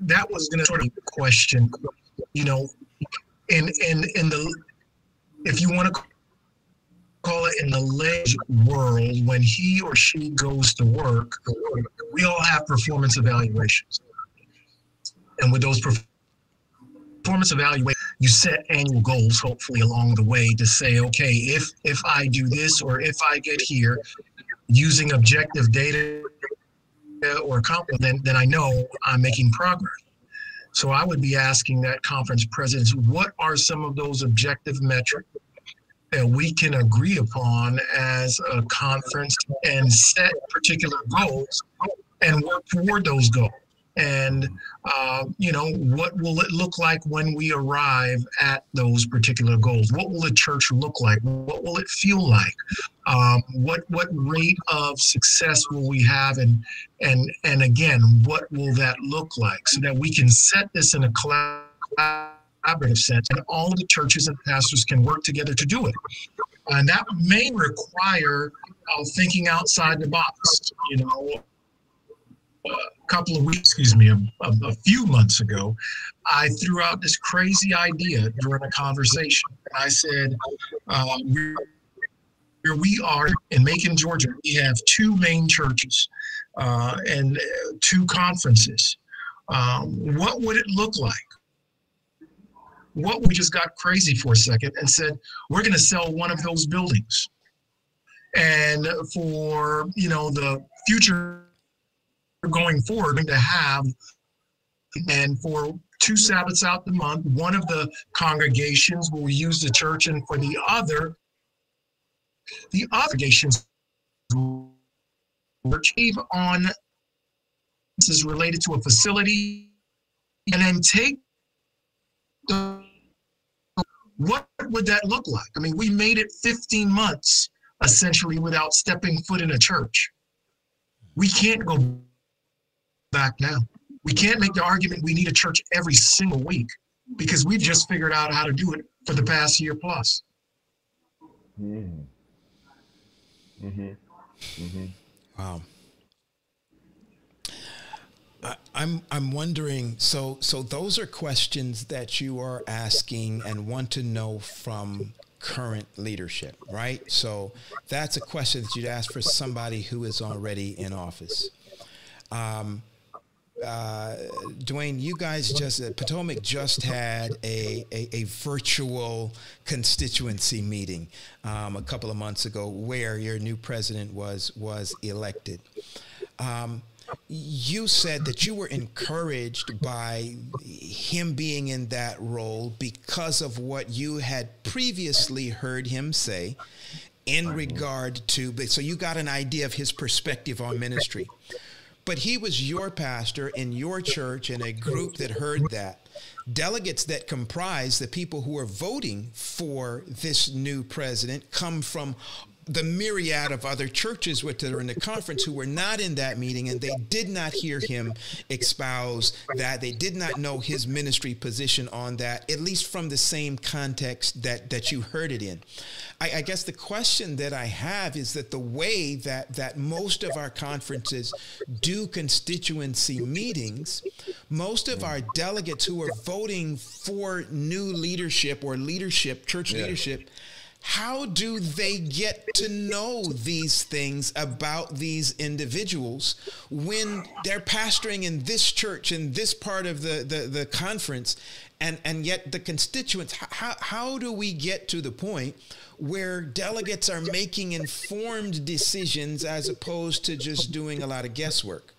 that was going to sort of be the question, you know, in the, if you want to call it in the ledge world, when he or she goes to work, we all have performance evaluations. And with those performance evaluations, you set annual goals, hopefully along the way, to say, okay, if I do this or if I get here, using objective data or accomplishment, then I know I'm making progress. So I would be asking that conference presidents, what are some of those objective metrics that we can agree upon as a conference and set particular goals and work toward those goals? And, you know, what will it look like when we arrive at those particular goals? What will the church look like? What will it feel like? What rate of success will we have? And again, what will that look like, so that we can set this in a collaborative sense, and all the churches and pastors can work together to do it. And that may require thinking outside the box, you know. A few months ago, I threw out this crazy idea during a conversation. I said, where we are in Macon, Georgia, we have two main churches and two conferences. What would it look like? We just got crazy for a second and said, we're going to sell one of those buildings. And for, you know, the future going forward to have, and for two Sabbaths out the month, one of the congregations will use the church, and for the other congregations will achieve on this is related to a facility, and then take the, what would that look like? I mean, we made it 15 months essentially without stepping foot in a church. We can't go back now. We can't make the argument we need a church every single week, because we've just figured out how to do it for the past year plus. Mm. Mm-hmm. Mm-hmm. Wow. I'm wondering, so those are questions that you are asking and want to know from current leadership, right? So that's a question that you'd ask for somebody who is already in office. Duane, you guys Potomac just had a virtual constituency meeting a couple of months ago, where your new president was elected. You said that you were encouraged by him being in that role because of what you had previously heard him say in regard to, so you got an idea of his perspective on ministry. But he was your pastor in your church, in a group that heard that. Delegates that comprise the people who are voting for this new president come from the myriad of other churches which are in the conference who were not in that meeting, and they did not hear him espouse that. They did not know his ministry position on that, at least from the same context that you heard it in. I guess the question that I have is that the way that most of our conferences do constituency meetings, most of our delegates who are voting for new leadership or leadership, church leadership, how do they get to know these things about these individuals when they're pastoring in this church, in this part of the conference, and yet the constituents? How do we get to the point where delegates are making informed decisions as opposed to just doing a lot of guesswork?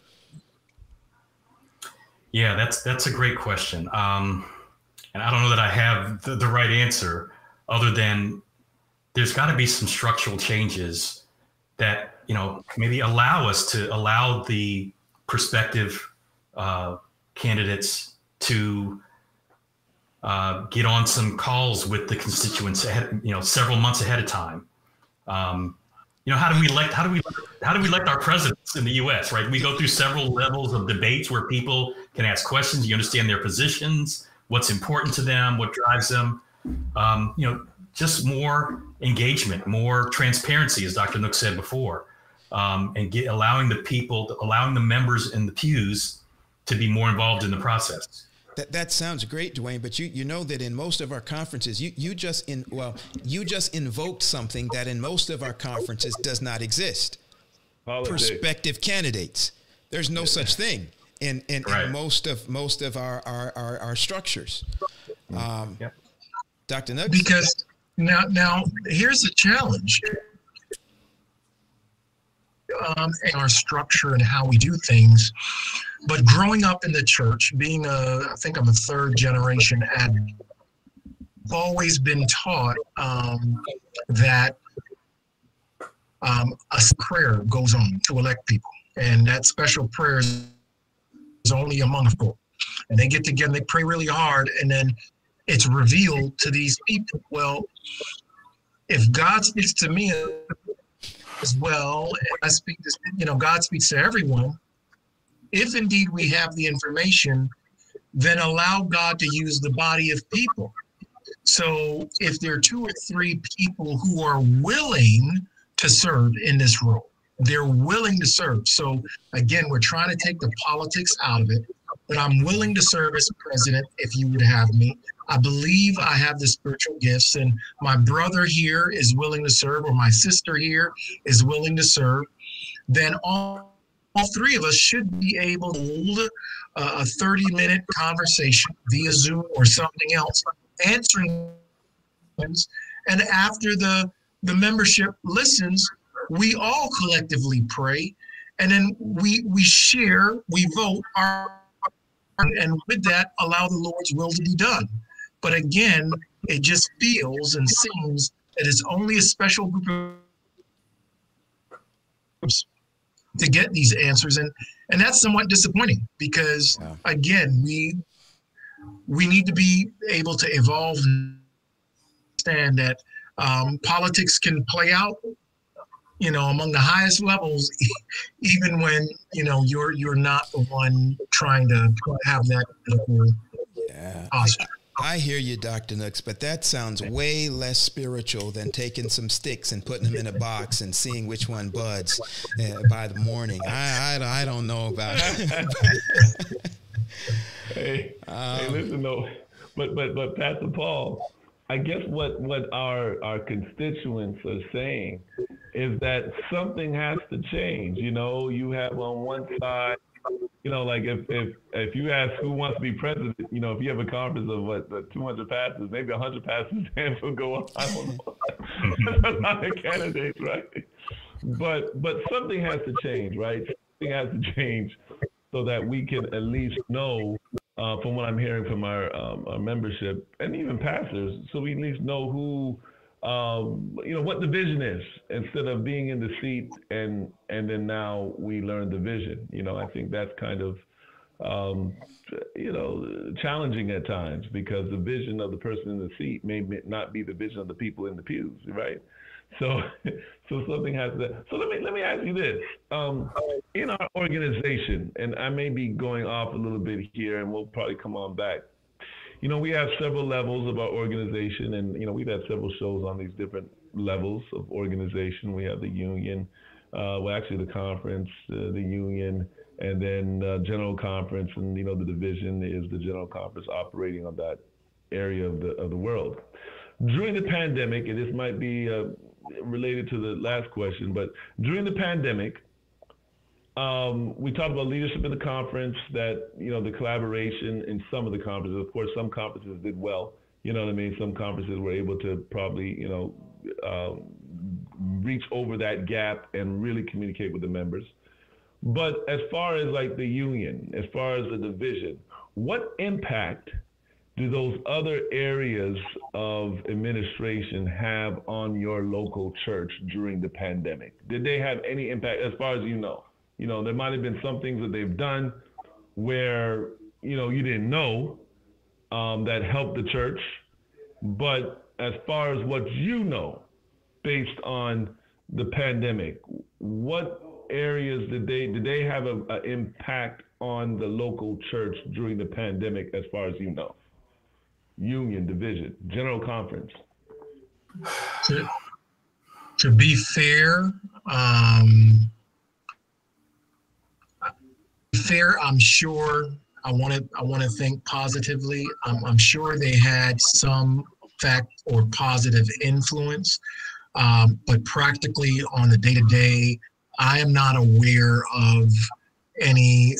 Yeah, that's a great question. And I don't know that I have the right answer, other than there's got to be some structural changes that, you know, maybe allow us to allow the prospective candidates to get on some calls with the constituents ahead, several months ahead of time. How do we elect our presidents in the U.S., right? We go through several levels of debates where people can ask questions. You understand their positions, what's important to them, what drives them. Just more engagement, more transparency, as Dr. Nooks said before, allowing the members in the pews to be more involved in the process. That sounds great, Duane, but you know that in most of our conferences, you just invoked something that in most of our conferences does not exist. Politics. Prospective candidates. There's no such thing in most of our structures. Dr. Nooks? Because now here's the challenge. And our structure and how we do things. But growing up in the church, I think I'm a third generation advocate, always been taught that a prayer goes on to elect people. And that special prayer is only among people. And they get together, they pray really hard, and then it's revealed to these people. Well, if God speaks to me as well, and I speak this, God speaks to everyone. If indeed we have the information, then allow God to use the body of people. So if there are 2 or 3 people who are willing to serve in this role, they're willing to serve. So again, we're trying to take the politics out of it, but I'm willing to serve as president if you would have me. I believe I have the spiritual gifts, and my brother here is willing to serve, or my sister here is willing to serve. Then all 3 of us should be able to hold a 30-minute conversation via Zoom or something else, answering questions. And after the membership listens, we all collectively pray, and then we share, we vote, and with that, allow the Lord's will to be done. But again, it just feels and seems that it's only a special group to get these answers. And that's somewhat disappointing because, again, we need to be able to evolve and understand that politics can play out, among the highest levels, even when, you're not the one trying to have that. I hear you, Dr. Nooks, but that sounds way less spiritual than taking some sticks and putting them in a box and seeing which one buds by the morning. I don't know about it. hey, listen though, but Pastor Paul, I guess what our constituents are saying is that something has to change. You have on one side, like if you ask who wants to be president, if you have a conference of 200 pastors, maybe 100 pastors' hands will go up. I don't know. That's a lot of candidates, right? But something has to change, right? Something has to change so that we can at least know, from what I'm hearing from our membership and even pastors, so we at least know who, what the vision is, instead of being in the seat and then now we learn the vision. I think that's kind of, challenging at times because the vision of the person in the seat may not be the vision of the people in the pews, right? So something has to. So let me ask you this. In our organization, and I may be going off a little bit here, and we'll probably come on back. We have several levels of our organization, and we've had several shows on these different levels of organization. We have the union, the conference, the union, and then general conference, and the division is the general conference operating on that area of the world. During the pandemic, and this might be related to the last question, but during the pandemic, we talked about leadership in the conference, that, the collaboration in some of the conferences. Of course, some conferences did well, Some conferences were able to probably, reach over that gap and really communicate with the members. But as far as like the union, as far as the division, what impact do those other areas of administration have on your local church during the pandemic? Did they have any impact as far as you know? There might have been some things that they've done where, you didn't know, that help the church. But as far as what you know, based on the pandemic, what areas did they have an impact on the local church during the pandemic, as far as you know? Union, division, general conference. To be fair, I'm sure. I want to think positively. I'm sure they had some fact or positive influence, but practically on the day-to-day, I am not aware of any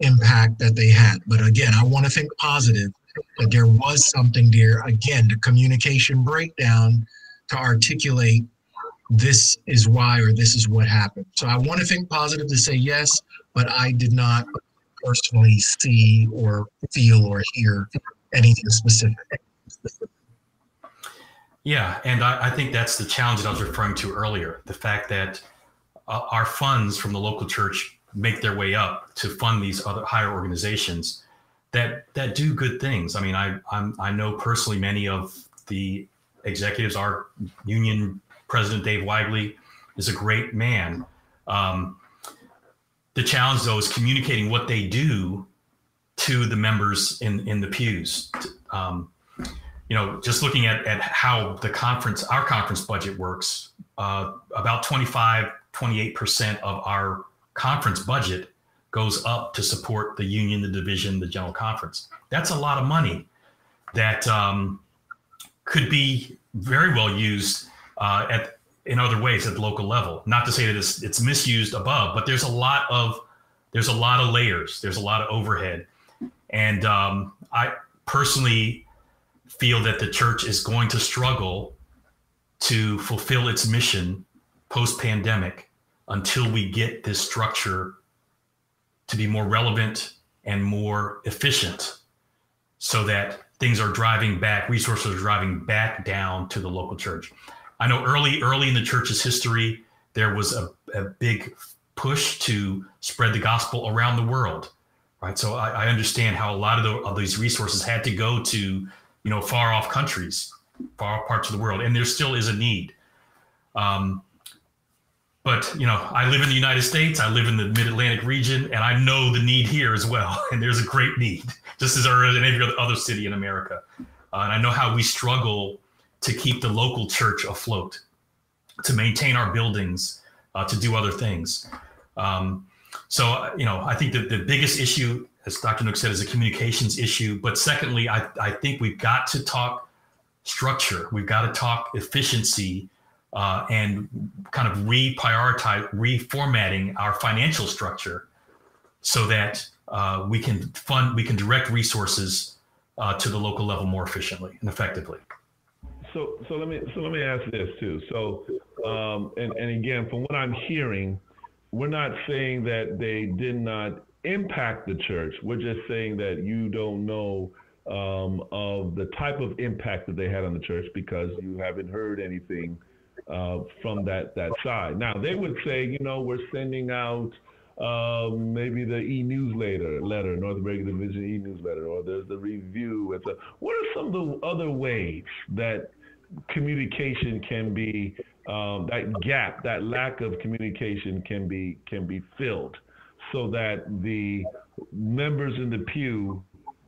impact that they had. But again, I want to think positive, that there was something there. Again, the communication breakdown to articulate this is why or this is what happened. So I want to think positive to say yes, but I did not personally see or feel or hear anything specific. Yeah, and I think that's the challenge that I was referring to earlier, the fact that our funds from the local church make their way up to fund these other higher organizations that do good things. I mean, I know personally many of the executives. Our union president, Dave Wigley, is a great man. The challenge, though, is communicating what they do to the members in the pews. Just looking at how our conference budget works, about 28% of our conference budget goes up to support the union, the division, the general conference. That's a lot of money that could be very well used in other ways at the local level. Not to say that it's misused above, but there's a lot of layers. There's a lot of overhead, and I personally feel that the church is going to struggle to fulfill its mission post-pandemic until we get this structure to be more relevant and more efficient, so that things are driving back, resources are driving back down to the local church. I know early in the church's history, there was a big push to spread the gospel around the world, right? So I understand how a lot of these resources had to go to, far off countries, far off parts of the world, and there still is a need. But, I live in the United States, I live in the mid-Atlantic region, and I know the need here as well. And there's a great need, just as there is in every other city in America. And I know how we struggle to keep the local church afloat, to maintain our buildings, to do other things. I think that the biggest issue, as Dr. Nooks said, is a communications issue. But secondly, I think we've got to talk structure. We've got to talk efficiency. And kind of reformatting our financial structure so that we can direct resources to the local level more efficiently and effectively. So let me ask this too. So and again, from what I'm hearing, we're not saying that they did not impact the church. We're just saying that you don't know of the type of impact that they had on the church because you haven't heard anything from that side. Now they would say, we're sending out maybe the e-newsletter, North American Division e-newsletter, or there's the review. What are some of the other ways that communication can be that gap, that lack of communication can be filled, so that the members in the pew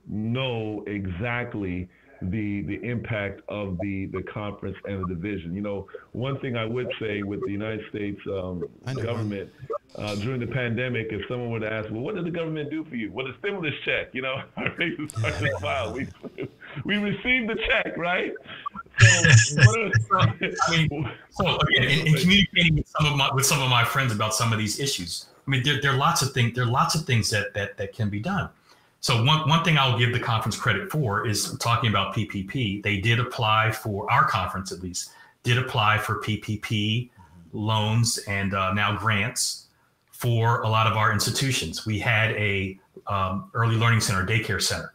know exactly the impact of the conference and the division. One thing I would say with the United States government during the pandemic, if someone were to ask, well, what did the government do for you? Well, the stimulus check, we received the check, right? So, in communicating with some of my friends about some of these issues, there are lots of things that can be done. So one thing I'll give the conference credit for is talking about PPP. They did apply for, our conference at least, did apply for PPP loans and now grants for a lot of our institutions. We had a early learning center, daycare center,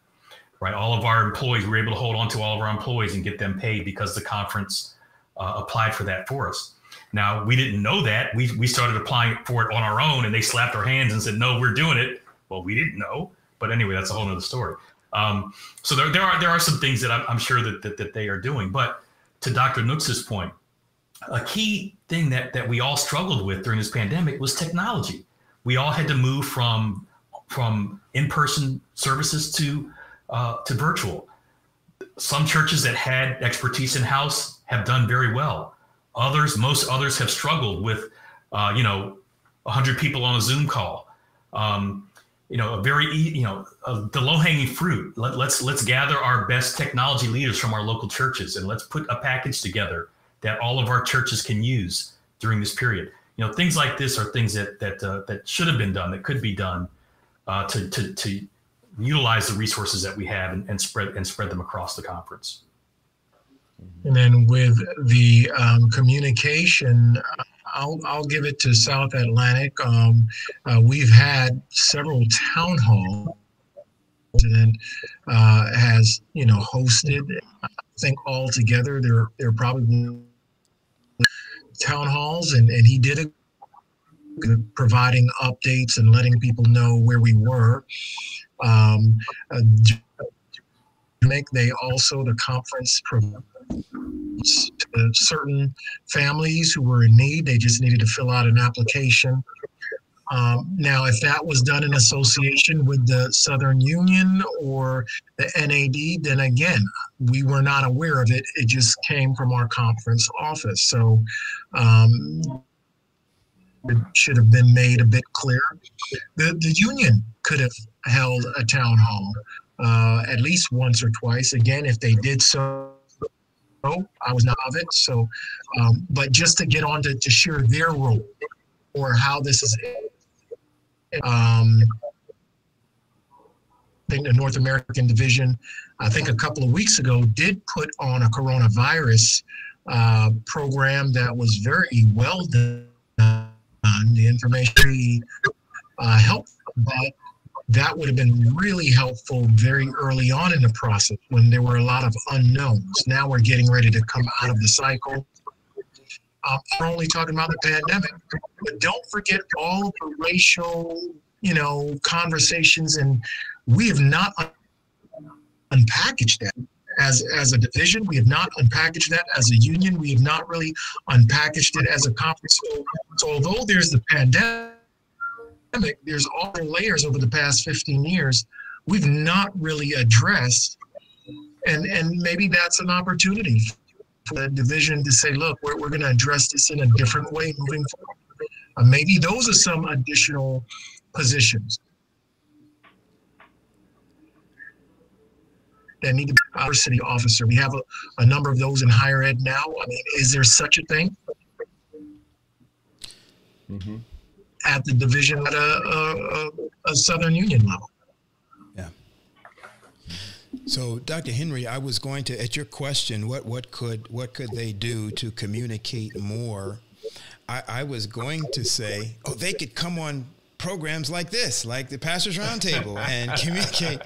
right? All of our employees, we were able to hold on to all of our employees and get them paid because the conference applied for that for us. Now, we didn't know that. We started applying for it on our own, and they slapped our hands and said, no, we're doing it. Well, we didn't know. But anyway, that's a whole other story. So there are some things that I'm sure that they are doing. But to Dr. Nooks's point, a key thing that we all struggled with during this pandemic was technology. We all had to move from in-person services to virtual. Some churches that had expertise in-house have done very well. Most others have struggled with, 100 people on a Zoom call. The low-hanging fruit. Let's gather our best technology leaders from our local churches, and let's put a package together that all of our churches can use during this period. Things like this are things that should have been done, that could be done, to utilize the resources that we have and spread them across the conference. And then with the communication, I'll give it to South Atlantic. We've had several town halls. The president has, hosted. I think altogether there are probably town halls, and he did it, providing updates and letting people know where we were. They also, the conference provides to certain families who were in need. They just needed to fill out an application. Now, if that was done in association with the Southern Union or the NAD, then again, we were not aware of it. It just came from our conference office. So it should have been made a bit clearer. The union could have held a town hall at least once or twice. Again, if they did so, I was not of it. So, but just to get on to share their role or how this is. I think the North American Division, I think a couple of weeks ago, did put on a coronavirus program that was very well done. The information helped, but that would have been really helpful very early on in the process when there were a lot of unknowns. Now we're getting ready to come out of the cycle. We're only talking about the pandemic, but don't forget all the racial, conversations. And we have not unpackaged that as a division. We have not unpackaged that as a union. We have not really unpackaged it as a conference. So although there's the pandemic, there's all the layers over the past 15 years we've not really addressed. And maybe that's an opportunity for the division to say, look, we're going to address this in a different way moving forward. Maybe those are some additional positions that need to be a diversity officer. We have a number of those in higher ed now. I mean, is there such a thing? Mm-hmm. At the division at a Southern Union level. Yeah. So, Dr. Henry, I was going to, at your question, what could they do to communicate more? I was going to say, they could come on programs like this, like the Pastor's Roundtable, and communicate.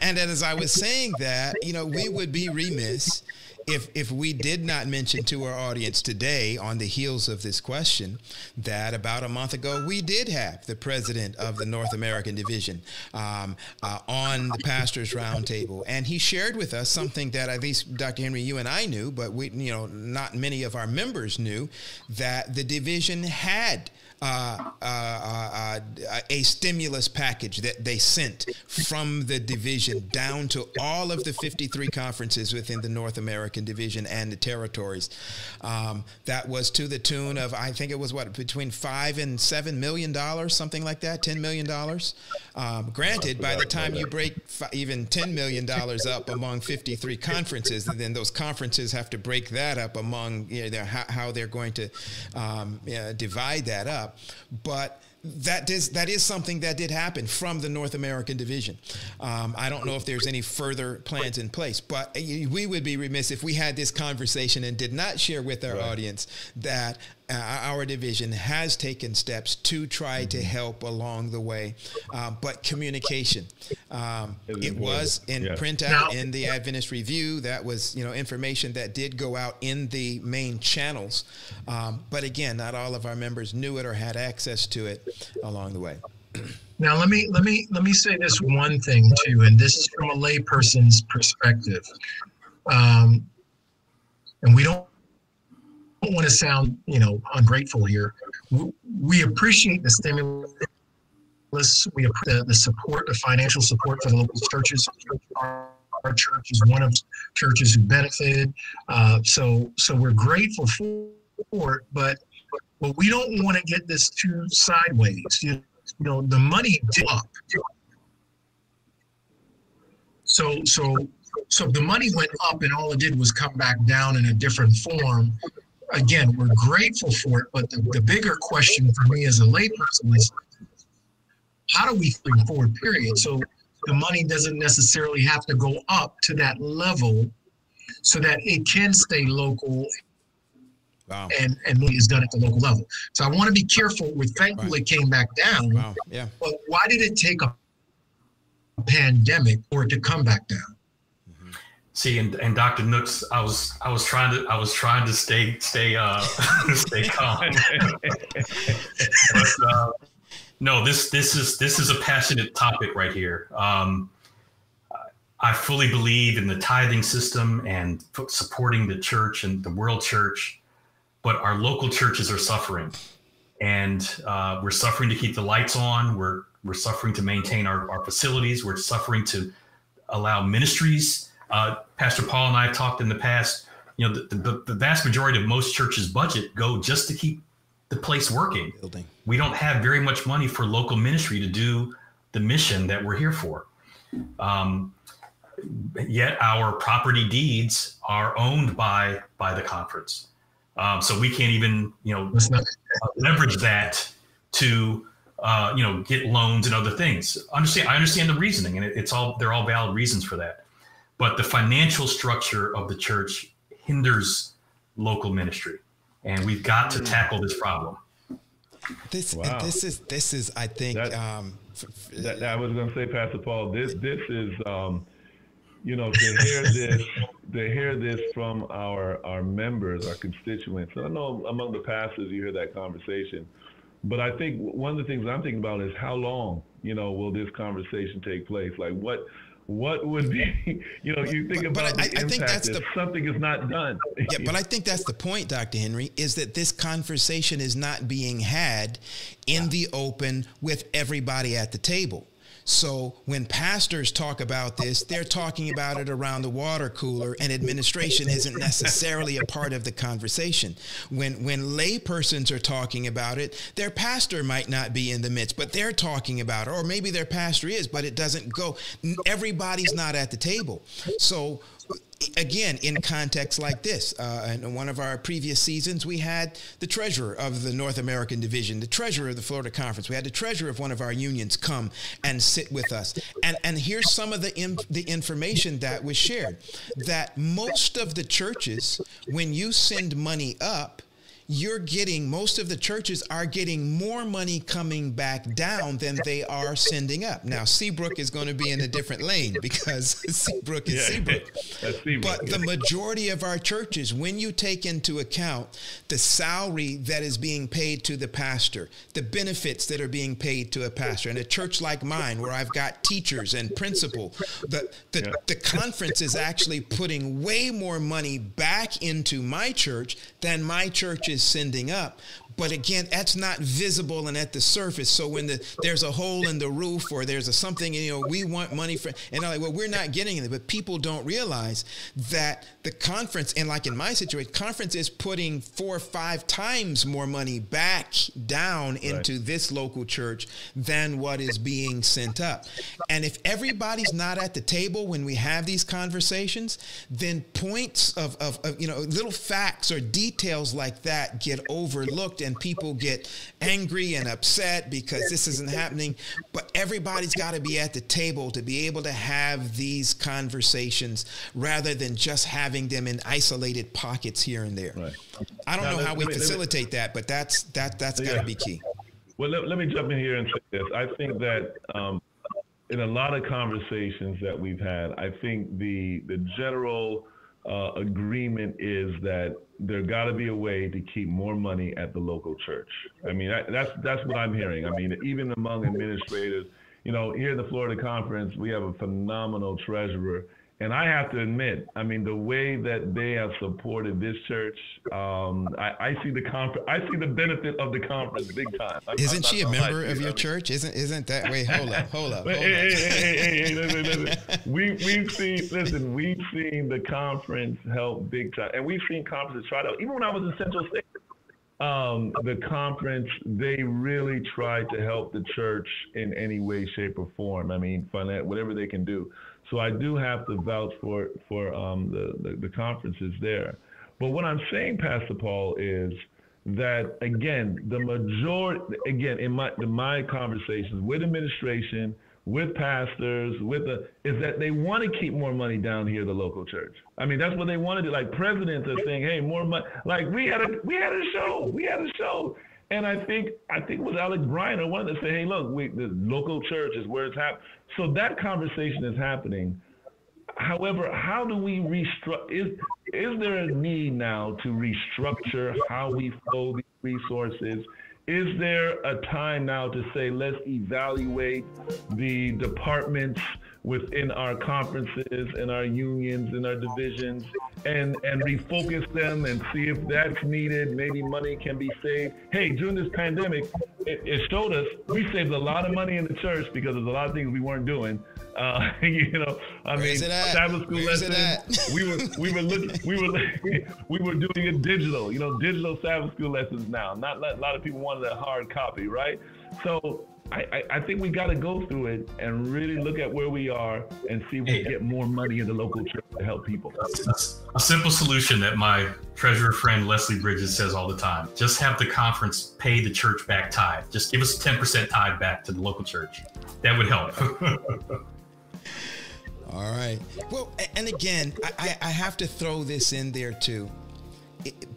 And as I was saying that, we would be remiss if we did not mention to our audience today, on the heels of this question, that about a month ago we did have the president of the North American Division on the Pastor's Roundtable, and he shared with us something that at least Dr. Henry, you and I knew, but we, not many of our members knew, that the division had a stimulus package that they sent from the division down to all of the 53 conferences within the North American Division and the territories. That was to the tune of, I think it was between $5 and $7 million, something like that, $10 million. Granted, by the time you break even $10 million up among 53 conferences, and then those conferences have to break that up among how they're going to divide that up. But that is something that did happen from the North American Division. I don't know if there's any further plans in place, but we would be remiss if we had this conversation and did not share with our audience that our division has taken steps to try to help along the way. But communication, it was in printout in the Adventist Review. That was, information that did go out in the main channels. But again, not all of our members knew it or had access to it along the way. Now let me say this one thing too, and this is from a layperson's perspective, and we don't want to sound, you know, ungrateful here. We appreciate the stimulus. We appreciate the support, the financial support for the local churches. Our church is one of churches who benefited, so we're grateful for it. But we don't want to get this too sideways. You know, the money did up. So the money went up, and all it did was come back down in a different form. Again, we're grateful for it, but the bigger question for me as a layperson is, how do we bring forward, period? So the money doesn't necessarily have to go up to that level so that it can stay local. Wow. And money is done at the local level. So I want to be careful with, thankfully, it came back down. Wow. Yeah. But why did it take a pandemic for it to come back down? See, and Dr. Nooks, I was trying to stay stay calm. But, no, this is a passionate topic right here. I fully believe in the tithing system and supporting the church and the world church, but our local churches are suffering, and we're suffering to keep the lights on. We're suffering to maintain our facilities. We're suffering to allow ministries. Pastor Paul and I have talked in the past, you know, the vast majority of most churches' budget go just to keep the place working. Building. We don't have very much money for local ministry to do the mission that we're here for. Yet our property deeds are owned by the conference. So we can't even, you know, leverage that to, you know, get loans and other things. I understand the reasoning, and they're all valid reasons for that. But the financial structure of the church hinders local ministry, and we've got to tackle this problem. This is I think I was going to say, Pastor Paul, this is you know, to hear this from our members, our constituents. I know among the pastors you hear that conversation, but I think one of the things I'm thinking about is how long, you know, will this conversation take place? Like what would be, you know, you think about the impact if something is not done. Yeah, but I think that's the point, Dr. Henry, is that this conversation is not being had in the open with everybody at the table. So when pastors talk about this, they're talking about it around the water cooler, and administration isn't necessarily a part of the conversation. When lay persons are talking about it, their pastor might not be in the midst, but they're talking about it, or maybe their pastor is, but it doesn't go. Everybody's not at the table. So again, in contexts like this, in one of our previous seasons, we had the treasurer of the North American Division, the treasurer of the Florida Conference. We had the treasurer of one of our unions come and sit with us. And here's some of the information that was shared, that most of the churches, when you send money up, most of the churches are getting more money coming back down than they are sending up. Now, Seabrook is going to be in a different lane because Seabrook is Seabrook. Seabrook. But the majority of our churches, when you take into account the salary that is being paid to the pastor, the benefits that are being paid to a pastor, and a church like mine where I've got teachers and principal, the conference is actually putting way more money back into my church than my church is sending up. But again, that's not visible and at the surface. So when there's a hole in the roof, or there's something, you know, we want money for, and I'm like, well, we're not getting it. But people don't realize that the conference, and like in my situation, conference is putting 4 or 5 times more money back down into this local church than what is being sent up. And if everybody's not at the table when we have these conversations, then points of you know, little facts or details like that get overlooked. And people get angry and upset because this isn't happening. But everybody's got to be at the table to be able to have these conversations rather than just having them in isolated pockets here and there. Right. I don't know how we facilitate that, but that's got to be key. Well, let me jump in here and say this. I think that in a lot of conversations that we've had, I think the general agreement is that there got to be a way to keep more money at the local church. I mean, that's what I'm hearing. I mean, even among administrators, you know, here at the Florida Conference, we have a phenomenal treasurer. And I have to admit, I mean, the way that they have supported this church, I see the benefit of the conference big time. Isn't she a member of your church? Isn't that way? Hold up. Hey, listen. We've seen the conference help big time, and we've seen conferences try to. Even when I was in Central States, the conference, they really tried to help the church in any way, shape, or form. I mean, whatever they can do. So I do have to vouch for the conferences there. But what I'm saying, Pastor Paul, is that, again, in my conversations with administration, with pastors, is that they want to keep more money down here at the local church. I mean, that's what they want to do. Like, presidents are saying, hey, more money. Like, we had a show. And I think it was Alex Bryan or one that said, hey, look, the local church is where it's happening. So that conversation is happening. However, how do we restructure? Is there a need now to restructure how we flow these resources? Is there a time now to say, let's evaluate the departments within our conferences and our unions and our divisions and refocus them and see if that's needed? Maybe money can be saved. Hey, during this pandemic, it showed us we saved a lot of money in the church because there's a lot of things we weren't doing. Sabbath school lessons. We were doing it digital. You know, digital Sabbath school lessons now. Not a lot of people wanted a hard copy, right? So I think we got to go through it and really look at where we are and see if we get more money in the local church to help people. A simple solution that my treasurer friend Leslie Bridges says all the time: just have the conference pay the church back tithe. Just give us 10% tithe back to the local church. That would help. All right. Well, and again, I have to throw this in there too.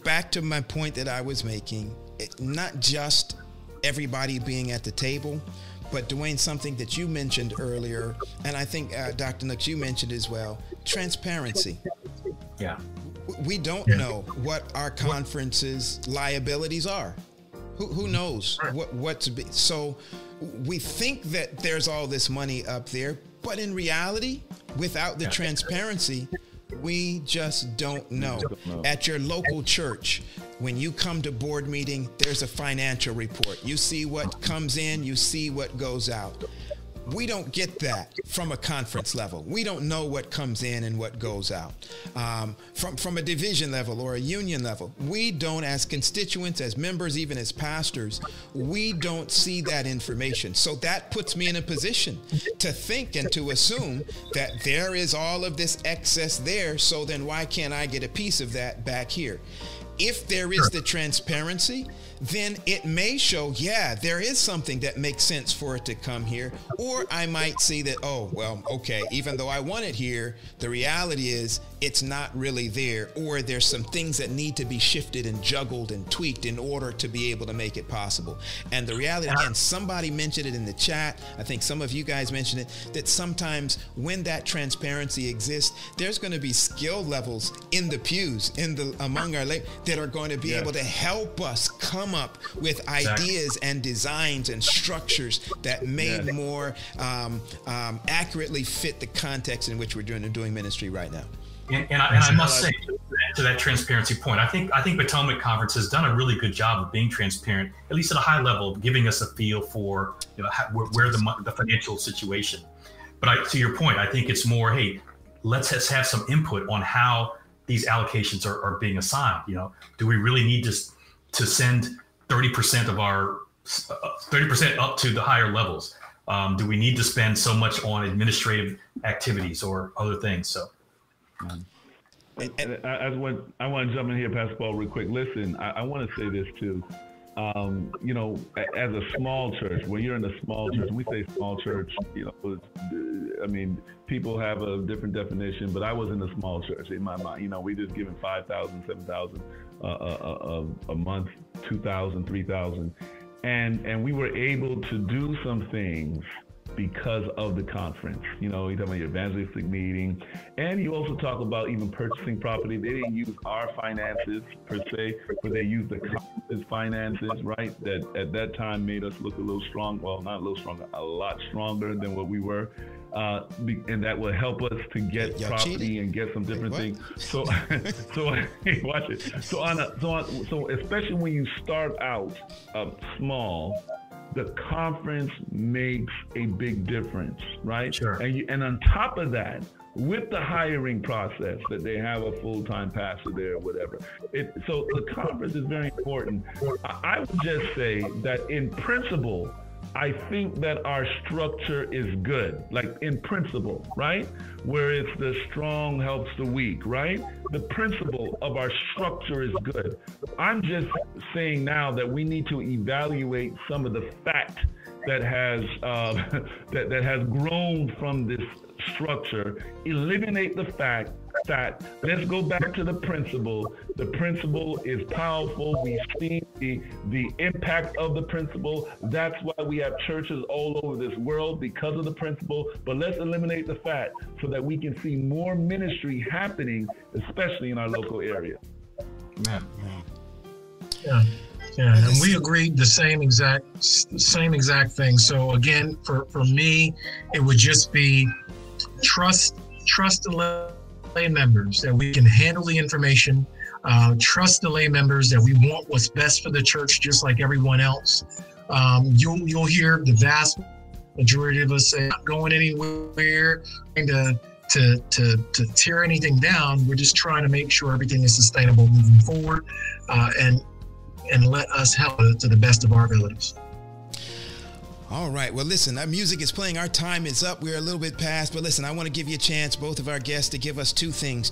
Back to my point that I was making, not just everybody being at the table, but Duane, something that you mentioned earlier, and I think Dr. Nooks, you mentioned as well, transparency. Yeah. We don't know what our conference's liabilities are. Who knows what to be? So we think that there's all this money up there, but in reality, without the transparency, we just don't know. At your local church, when you come to board meeting, there's a financial report. You see what comes in, you see what goes out. We don't get that from a conference level. We don't know what comes in and what goes out. From a division level or a union level, we don't, as constituents, as members, even as pastors, we don't see that information. So that puts me in a position to think and to assume that there is all of this excess there, so then why can't I get a piece of that back here? If there is the transparency, then it may show, there is something that makes sense for it to come here. Or I might see that, even though I want it here, the reality is it's not really there, or there's some things that need to be shifted and juggled and tweaked in order to be able to make it possible. And the reality, again, somebody mentioned it in the chat, I think some of you guys mentioned it, that sometimes when that transparency exists, there's going to be skill levels in the pews, among our lay, that are going to be able to help us come up with ideas and designs and structures that may more accurately fit the context in which we're doing ministry right now. And I must say, to that transparency point, I think Potomac Conference has done a really good job of being transparent, at least at a high level, giving us a feel for where the financial situation. But to your point, I think it's more, hey, let's have some input on how these allocations are being assigned. You know, do we really need to send 30% of our 30% up to the higher levels? Do we need to spend so much on administrative activities or other things? So. I want to jump in here, Pastor Paul, real quick. Listen, I want to say this too. You know, as a small church, when you're in a small church, we say small church, you know, I mean, people have a different definition, but I was in a small church in my mind. You know, we just giving 5,000, 7,000 a month, 2,000, 3,000. And we were able to do some things because of the conference. You know, you talk about your evangelistic meeting, and you also talk about even purchasing property. They didn't use our finances per se, but they used the conference finances, right? That at that time made us look a little strong. Well, not a little stronger, a lot stronger than what we were. And that will help us to get property cheating. And get some different things. So, watch it. So especially when you start out small, the conference makes a big difference, right? Sure. And on top of that, with the hiring process that they have a full-time pastor there or whatever. So the conference is very important. I would just say that in principle, I think that our structure is good, like in principle, right? Where it's the strong helps the weak, right? The principle of our structure is good. I'm just saying now that we need to evaluate some of the fact that has grown from this structure, eliminate the fact that let's go back to the principle. The principle is powerful. We've seen the impact of the principle. That's why we have churches all over this world, because of the principle. But let's eliminate the fact so that we can see more ministry happening, especially in our local area. Yeah, and we agreed the same exact thing. So again, for me, it would just be trust the lay members that we can handle the information. Trust the lay members that we want what's best for the church, just like everyone else. You'll hear the vast majority of us say, "Not going anywhere." To tear anything down. We're just trying to make sure everything is sustainable moving forward, and let us help to the best of our abilities. All right. Well, listen, our music is playing. Our time is up. We're a little bit past, but listen, I want to give you a chance, both of our guests, to give us two things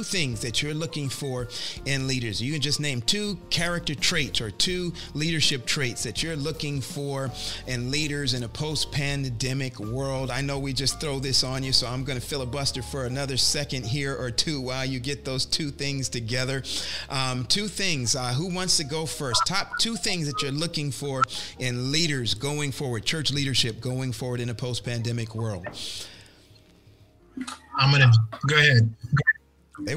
that you're looking for in leaders. You can just name two character traits or two leadership traits that you're looking for in leaders in a post-pandemic world. I know we just throw this on you, so I'm going to filibuster for another second here or two while you get those two things together. Two things. Who wants to go first? Top two things that you're looking for in leaders going forward, church leadership going forward in a post-pandemic world. I'm gonna go ahead. I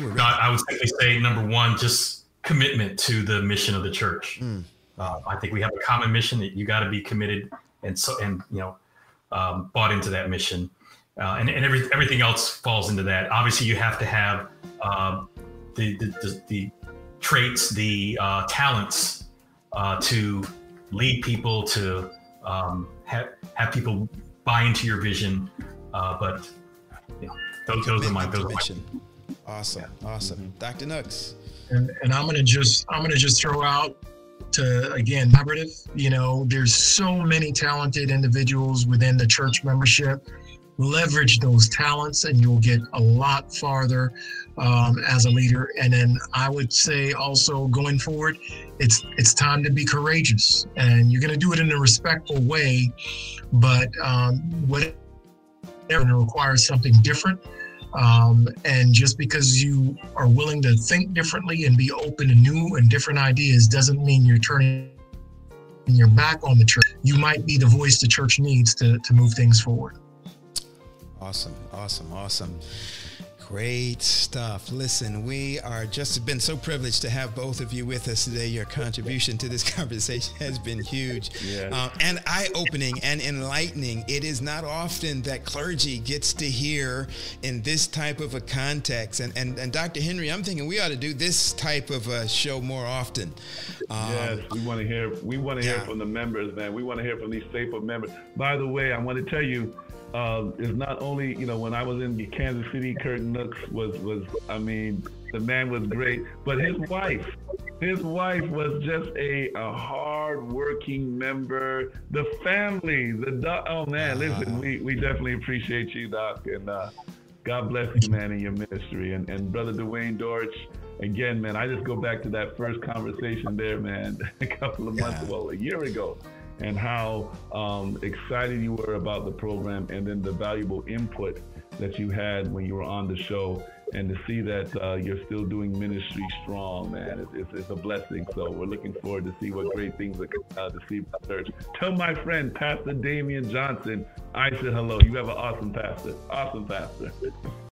would simply say, number one, just commitment to the mission of the church. I think we have a common mission that you got to be committed and bought into that mission, and everything else falls into that. Obviously, you have to have the traits, the talents to lead people to. Have people buy into your vision, but yeah, those are my awesome. Mm-hmm. Dr. Nooks, and I'm gonna just throw out to again collaborative. You know, there's so many talented individuals within the church membership. Leverage those talents, and you'll get a lot farther as a leader. And then I would say also going forward, it's time to be courageous, and you're going to do it in a respectful way, but whatever requires something different. And just because you are willing to think differently and be open to new and different ideas doesn't mean you're turning your back on the church. You might be the voice the church needs to move things forward. Awesome. Great stuff. Listen, we are just been so privileged to have both of you with us today. Your contribution to this conversation has been huge, and eye-opening and enlightening. It is not often that clergy gets to hear in this type of a context. And Dr. Henry, I'm thinking we ought to do this type of a show more often. Yes, we want to hear from the members, man. We want to hear from these faithful members. By the way, I want to tell you, is not only, you know, when I was in Kansas City, Kirk Nooks was the man was great, but his wife was just a hard-working member. The family, listen, we definitely appreciate you, Doc, and God bless you, man, in your ministry. And Brother Duane Dorch, again, man, I just go back to that first conversation there, man, a year ago. And how excited you were about the program, and then the valuable input that you had when you were on the show, and to see that you're still doing ministry strong, man. It's a blessing. So we're looking forward to see what great things are coming out of the Seabrook Church. Tell my friend, Pastor Damian Johnson, I said hello. You have an awesome pastor.